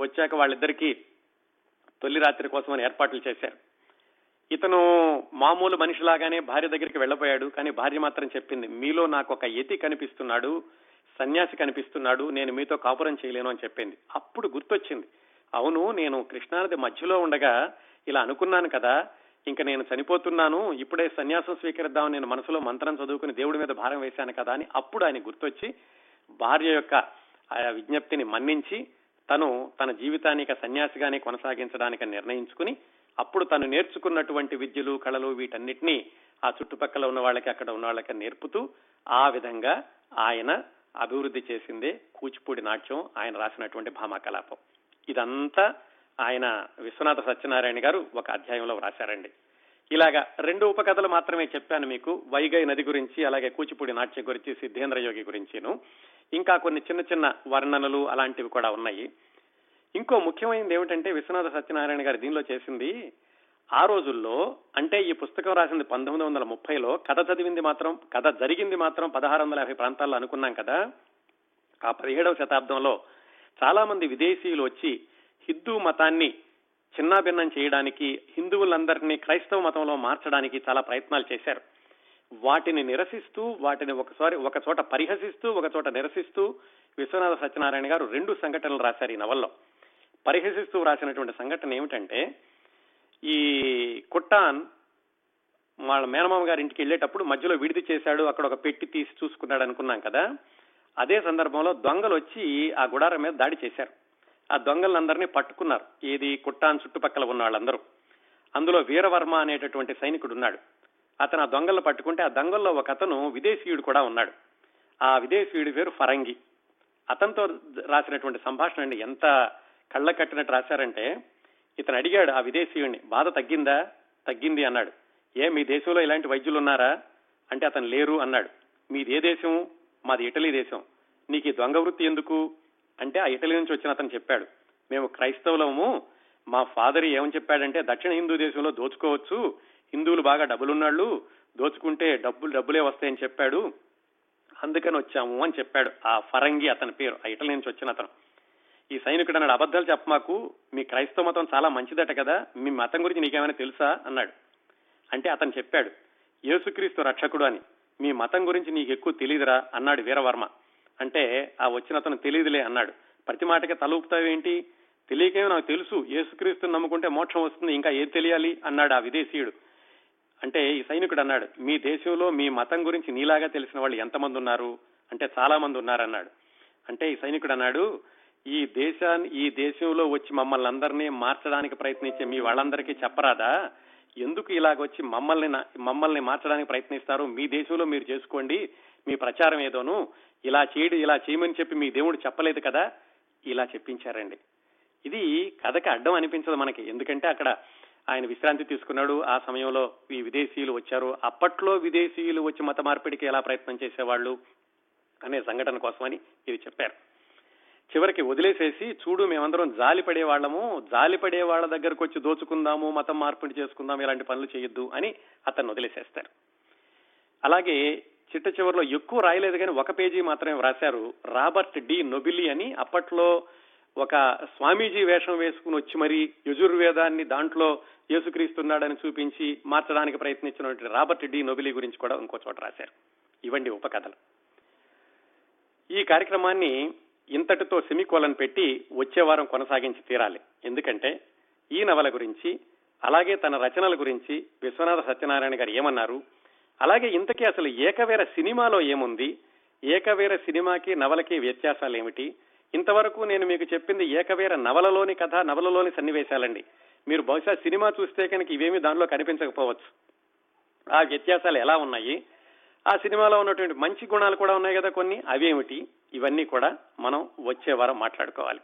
వచ్చాక వాళ్ళిద్దరికీ తొలి రాత్రి కోసమని ఏర్పాట్లు చేశారు. ఇతను మామూలు మనిషిలాగానే భార్య దగ్గరికి వెళ్ళబోయాడు. కానీ భార్య మాత్రం చెప్పింది, మీలో నాకు ఒక యతి కనిపిస్తున్నాడు, సన్యాసి కనిపిస్తున్నాడు, నేను మీతో కాపురం చేయలేను అని చెప్పింది. అప్పుడు గుర్తొచ్చింది, అవును నేను కృష్ణానది మధ్యలో ఉండగా ఇలా అనుకున్నాను కదా, ఇంకా నేను చనిపోతున్నాను, ఇప్పుడే సన్యాసం స్వీకరిద్దామని నేను మనసులో మంత్రం చదువుకుని దేవుడి మీద భారం వేశాను కదా అని. అప్పుడు ఆయన గుర్తొచ్చి భార్య యొక్క ఆ విజ్ఞప్తిని మన్నించి తను తన జీవితానికి సన్యాసిగానే కొనసాగించడానికి నిర్ణయించుకుని అప్పుడు తను నేర్చుకున్నటువంటి విద్యలు, కళలు వీటన్నిటినీ ఆ చుట్టుపక్కల ఉన్న వాళ్ళకి, అక్కడ ఉన్న వాళ్ళకి నేర్పుతూ ఆ విధంగా ఆయన అభివృద్ధి చేసిందే కూచిపూడి నాట్యం, ఆయన రాసినటువంటి భామా కళాపం. ఇదంతా ఆయన విశ్వనాథ సత్యనారాయణ గారు ఒక అధ్యాయంలో రాశారండి. ఇలాగా 2 ఉపకథలు మాత్రమే చెప్పాను మీకు, వైగై నది గురించి, అలాగే కూచిపూడి నాట్యం గురించి, సిద్ధేంద్ర యోగి గురించిను. ఇంకా కొన్ని చిన్న చిన్న వర్ణనలు అలాంటివి కూడా ఉన్నాయి. ఇంకో ముఖ్యమైనది ఏమిటంటే విశ్వనాథ సత్యనారాయణ గారు దీనిలో చేసింది, ఆ రోజుల్లో అంటే ఈ పుస్తకం రాసింది 1930లో, కథ జరిగింది మాత్రం 1650 ప్రాంతాల్లో అనుకున్నాం కదా. ఆ 17వ శతాబ్దంలో చాలా మంది విదేశీయులు వచ్చి హిందూ మతాన్ని చిన్నాభిన్నం చేయడానికి, హిందువులందరినీ క్రైస్తవ మతంలో మార్చడానికి చాలా ప్రయత్నాలు చేశారు. వాటిని నిరసిస్తూ, వాటిని ఒకచోట పరిహసిస్తూ, ఒకచోట నిరసిస్తూ విశ్వనాథ సత్యనారాయణ గారు 2 సంఘటనలు రాశారు ఈ నవల్లో. పరిహసిస్తూ రాసినటువంటి సంఘటన ఏమిటంటే, ఈ కుట్టాన్ వాళ్ళ మేనమామ గారి ఇంటికి వెళ్ళేటప్పుడు మధ్యలో విడిది చేశాడు, అక్కడ ఒక పెట్టి తీసి చూసుకున్నాడు అనుకున్నాం కదా. అదే సందర్భంలో దొంగలు వచ్చి ఆ గుడారం మీద దాడి చేశారు. ఆ దొంగలందరినీ పట్టుకున్నారు. ఏది? కుట్టాన్ చుట్టుపక్కల ఉన్న వాళ్ళందరూ. అందులో వీరవర్మ అనేటటువంటి సైనికుడు ఉన్నాడు. అతను ఆ దొంగలను పట్టుకుంటే ఆ దొంగల్లో ఒక అతను విదేశీయుడు కూడా ఉన్నాడు. ఆ విదేశీయుడి పేరు ఫరంగి. అతనితో రాసినటువంటి సంభాషణ అండి ఎంత కళ్ళ కట్టినట్టు రాశారంటే, ఇతను అడిగాడు ఆ విదేశీయుడిని, బాధ తగ్గిందా? తగ్గింది అన్నాడు. ఏ మీ దేశంలో ఇలాంటి వైద్యులు ఉన్నారా అంటే అతను లేరు అన్నాడు. మీది ఏ దేశం? మాది ఇటలీ దేశం. నీకు ఈ దొంగ వృత్తి ఎందుకు అంటే ఆ ఇటలీ నుంచి వచ్చిన అతను చెప్పాడు, మేము క్రైస్తవులము, మా ఫాదర్ ఏమని చెప్పాడంటే దక్షిణ హిందూ దేశంలో దోచుకోవచ్చు, హిందువులు బాగా డబ్బులున్నాళ్ళు, దోచుకుంటే డబ్బులే వస్తాయని చెప్పాడు, అందుకని వచ్చాము అని చెప్పాడు. ఆ ఫరంగి అతని పేరు, ఆ ఇటలీ నుంచి వచ్చిన అతను. ఈ సైనికుడు అన్నాడు, అబద్ధాలు చెప్పమాకు, మీ క్రైస్తవ మతం చాలా మంచిదట కదా, మీ మతం గురించి నీకేమైనా తెలుసా అన్నాడు. అంటే అతను చెప్పాడు, యేసుక్రీస్తు రక్షకుడు అని, మీ మతం గురించి నీకు ఎక్కువ తెలియదురా అన్నాడు వీరవర్మ. అంటే ఆ వచ్చిన అతను తెలియదులే అన్నాడు. ప్రతి మాటకి తలూపుతావేంటి, తెలియకేమో నాకు తెలుసు, యేసుక్రీస్తుని నమ్ముకుంటే మోక్షం వస్తుంది, ఇంకా ఏం తెలియాలి అన్నాడు ఆ విదేశీయుడు. అంటే ఈ సైనికుడు అన్నాడు, మీ దేశంలో మీ మతం గురించి నీలాగా తెలిసిన వాళ్ళు ఎంతమంది ఉన్నారు అంటే చాలా మంది ఉన్నారన్నాడు. అంటే ఈ సైనికుడు అన్నాడు, ఈ దేశంలో వచ్చి మమ్మల్ని అందరినీ మార్చడానికి ప్రయత్నించే మీ వాళ్ళందరికీ చెప్పరాదా? ఎందుకు ఇలాగొచ్చి మమ్మల్ని మార్చడానికి ప్రయత్నిస్తారు? మీ దేశంలో మీరు చేసుకోండి మీ ప్రచారం ఏదోను. ఇలా చేయమని చెప్పి మీ దేవుడు చెప్పలేదు కదా, ఇలా చెప్పించారండి. ఇది కథకి అడ్డం అనిపించదు మనకి, ఎందుకంటే అక్కడ ఆయన విశ్రాంతి తీసుకున్నాడు. ఆ సమయంలో ఈ విదేశీయులు వచ్చారు. అప్పట్లో విదేశీయులు వచ్చి మత మార్పిడికి ఎలా ప్రయత్నం చేసేవాళ్ళు అనే సంఘటన కోసమని ఇది చెప్పారు. చివరికి వదిలేసేసి, చూడు మేమందరం జాలిపడే వాళ్ళము, జాలిపడే వాళ్ళ దగ్గరకు వచ్చి దోచుకుందాము, మతం మార్పిడి చేసుకుందాము, ఇలాంటి పనులు చేయొద్దు అని అతన్ని వదిలేసేస్తారు. అలాగే చిట్ట చివరిలో ఎక్కువ రాయలేదు కానీ ఒక పేజీ మాత్రమే రాశారు. రాబర్ట్ డి నొబిలీ అని అప్పట్లో ఒక స్వామీజీ వేషం వేసుకుని వచ్చి మరీ యజుర్వేదాన్ని దాంట్లో యేసుక్రీస్తున్నాడని చూపించి మార్చడానికి ప్రయత్నించినటువంటి రాబర్ట్ డి నొబిలీ గురించి కూడా ఇంకో చోట రాశారు. ఇవండి ఉపకథలు. ఈ కార్యక్రమాన్ని ఇంతటితో సెమికోలన్ పెట్టి వచ్చే వారం కొనసాగించి తీరాలి. ఎందుకంటే ఈ నవల గురించి అలాగే తన రచనల గురించి విశ్వనాథ సత్యనారాయణ గారు ఏమన్నారు, అలాగే ఇంతకీ అసలు ఏకవీర సినిమాలో ఏముంది, ఏకవీర సినిమాకి నవలకి వ్యత్యాసాలు ఏమిటి? ఇంతవరకు నేను మీకు చెప్పింది ఏకవీర నవలలోని కథ, నవలలోని సన్నివేశాలండి. మీరు బహుశా సినిమా చూస్తే కనుక ఇవేమీ దానిలో కనిపించకపోవచ్చు. ఆ వ్యత్యాసాలు ఎలా ఉన్నాయి, ఆ సినిమాలో ఉన్నటువంటి మంచి గుణాలు కూడా ఉన్నాయి కదా కొన్ని, అవేమిటి, ఇవన్నీ కూడా మనం వచ్చే వారం మాట్లాడుకోవాలి.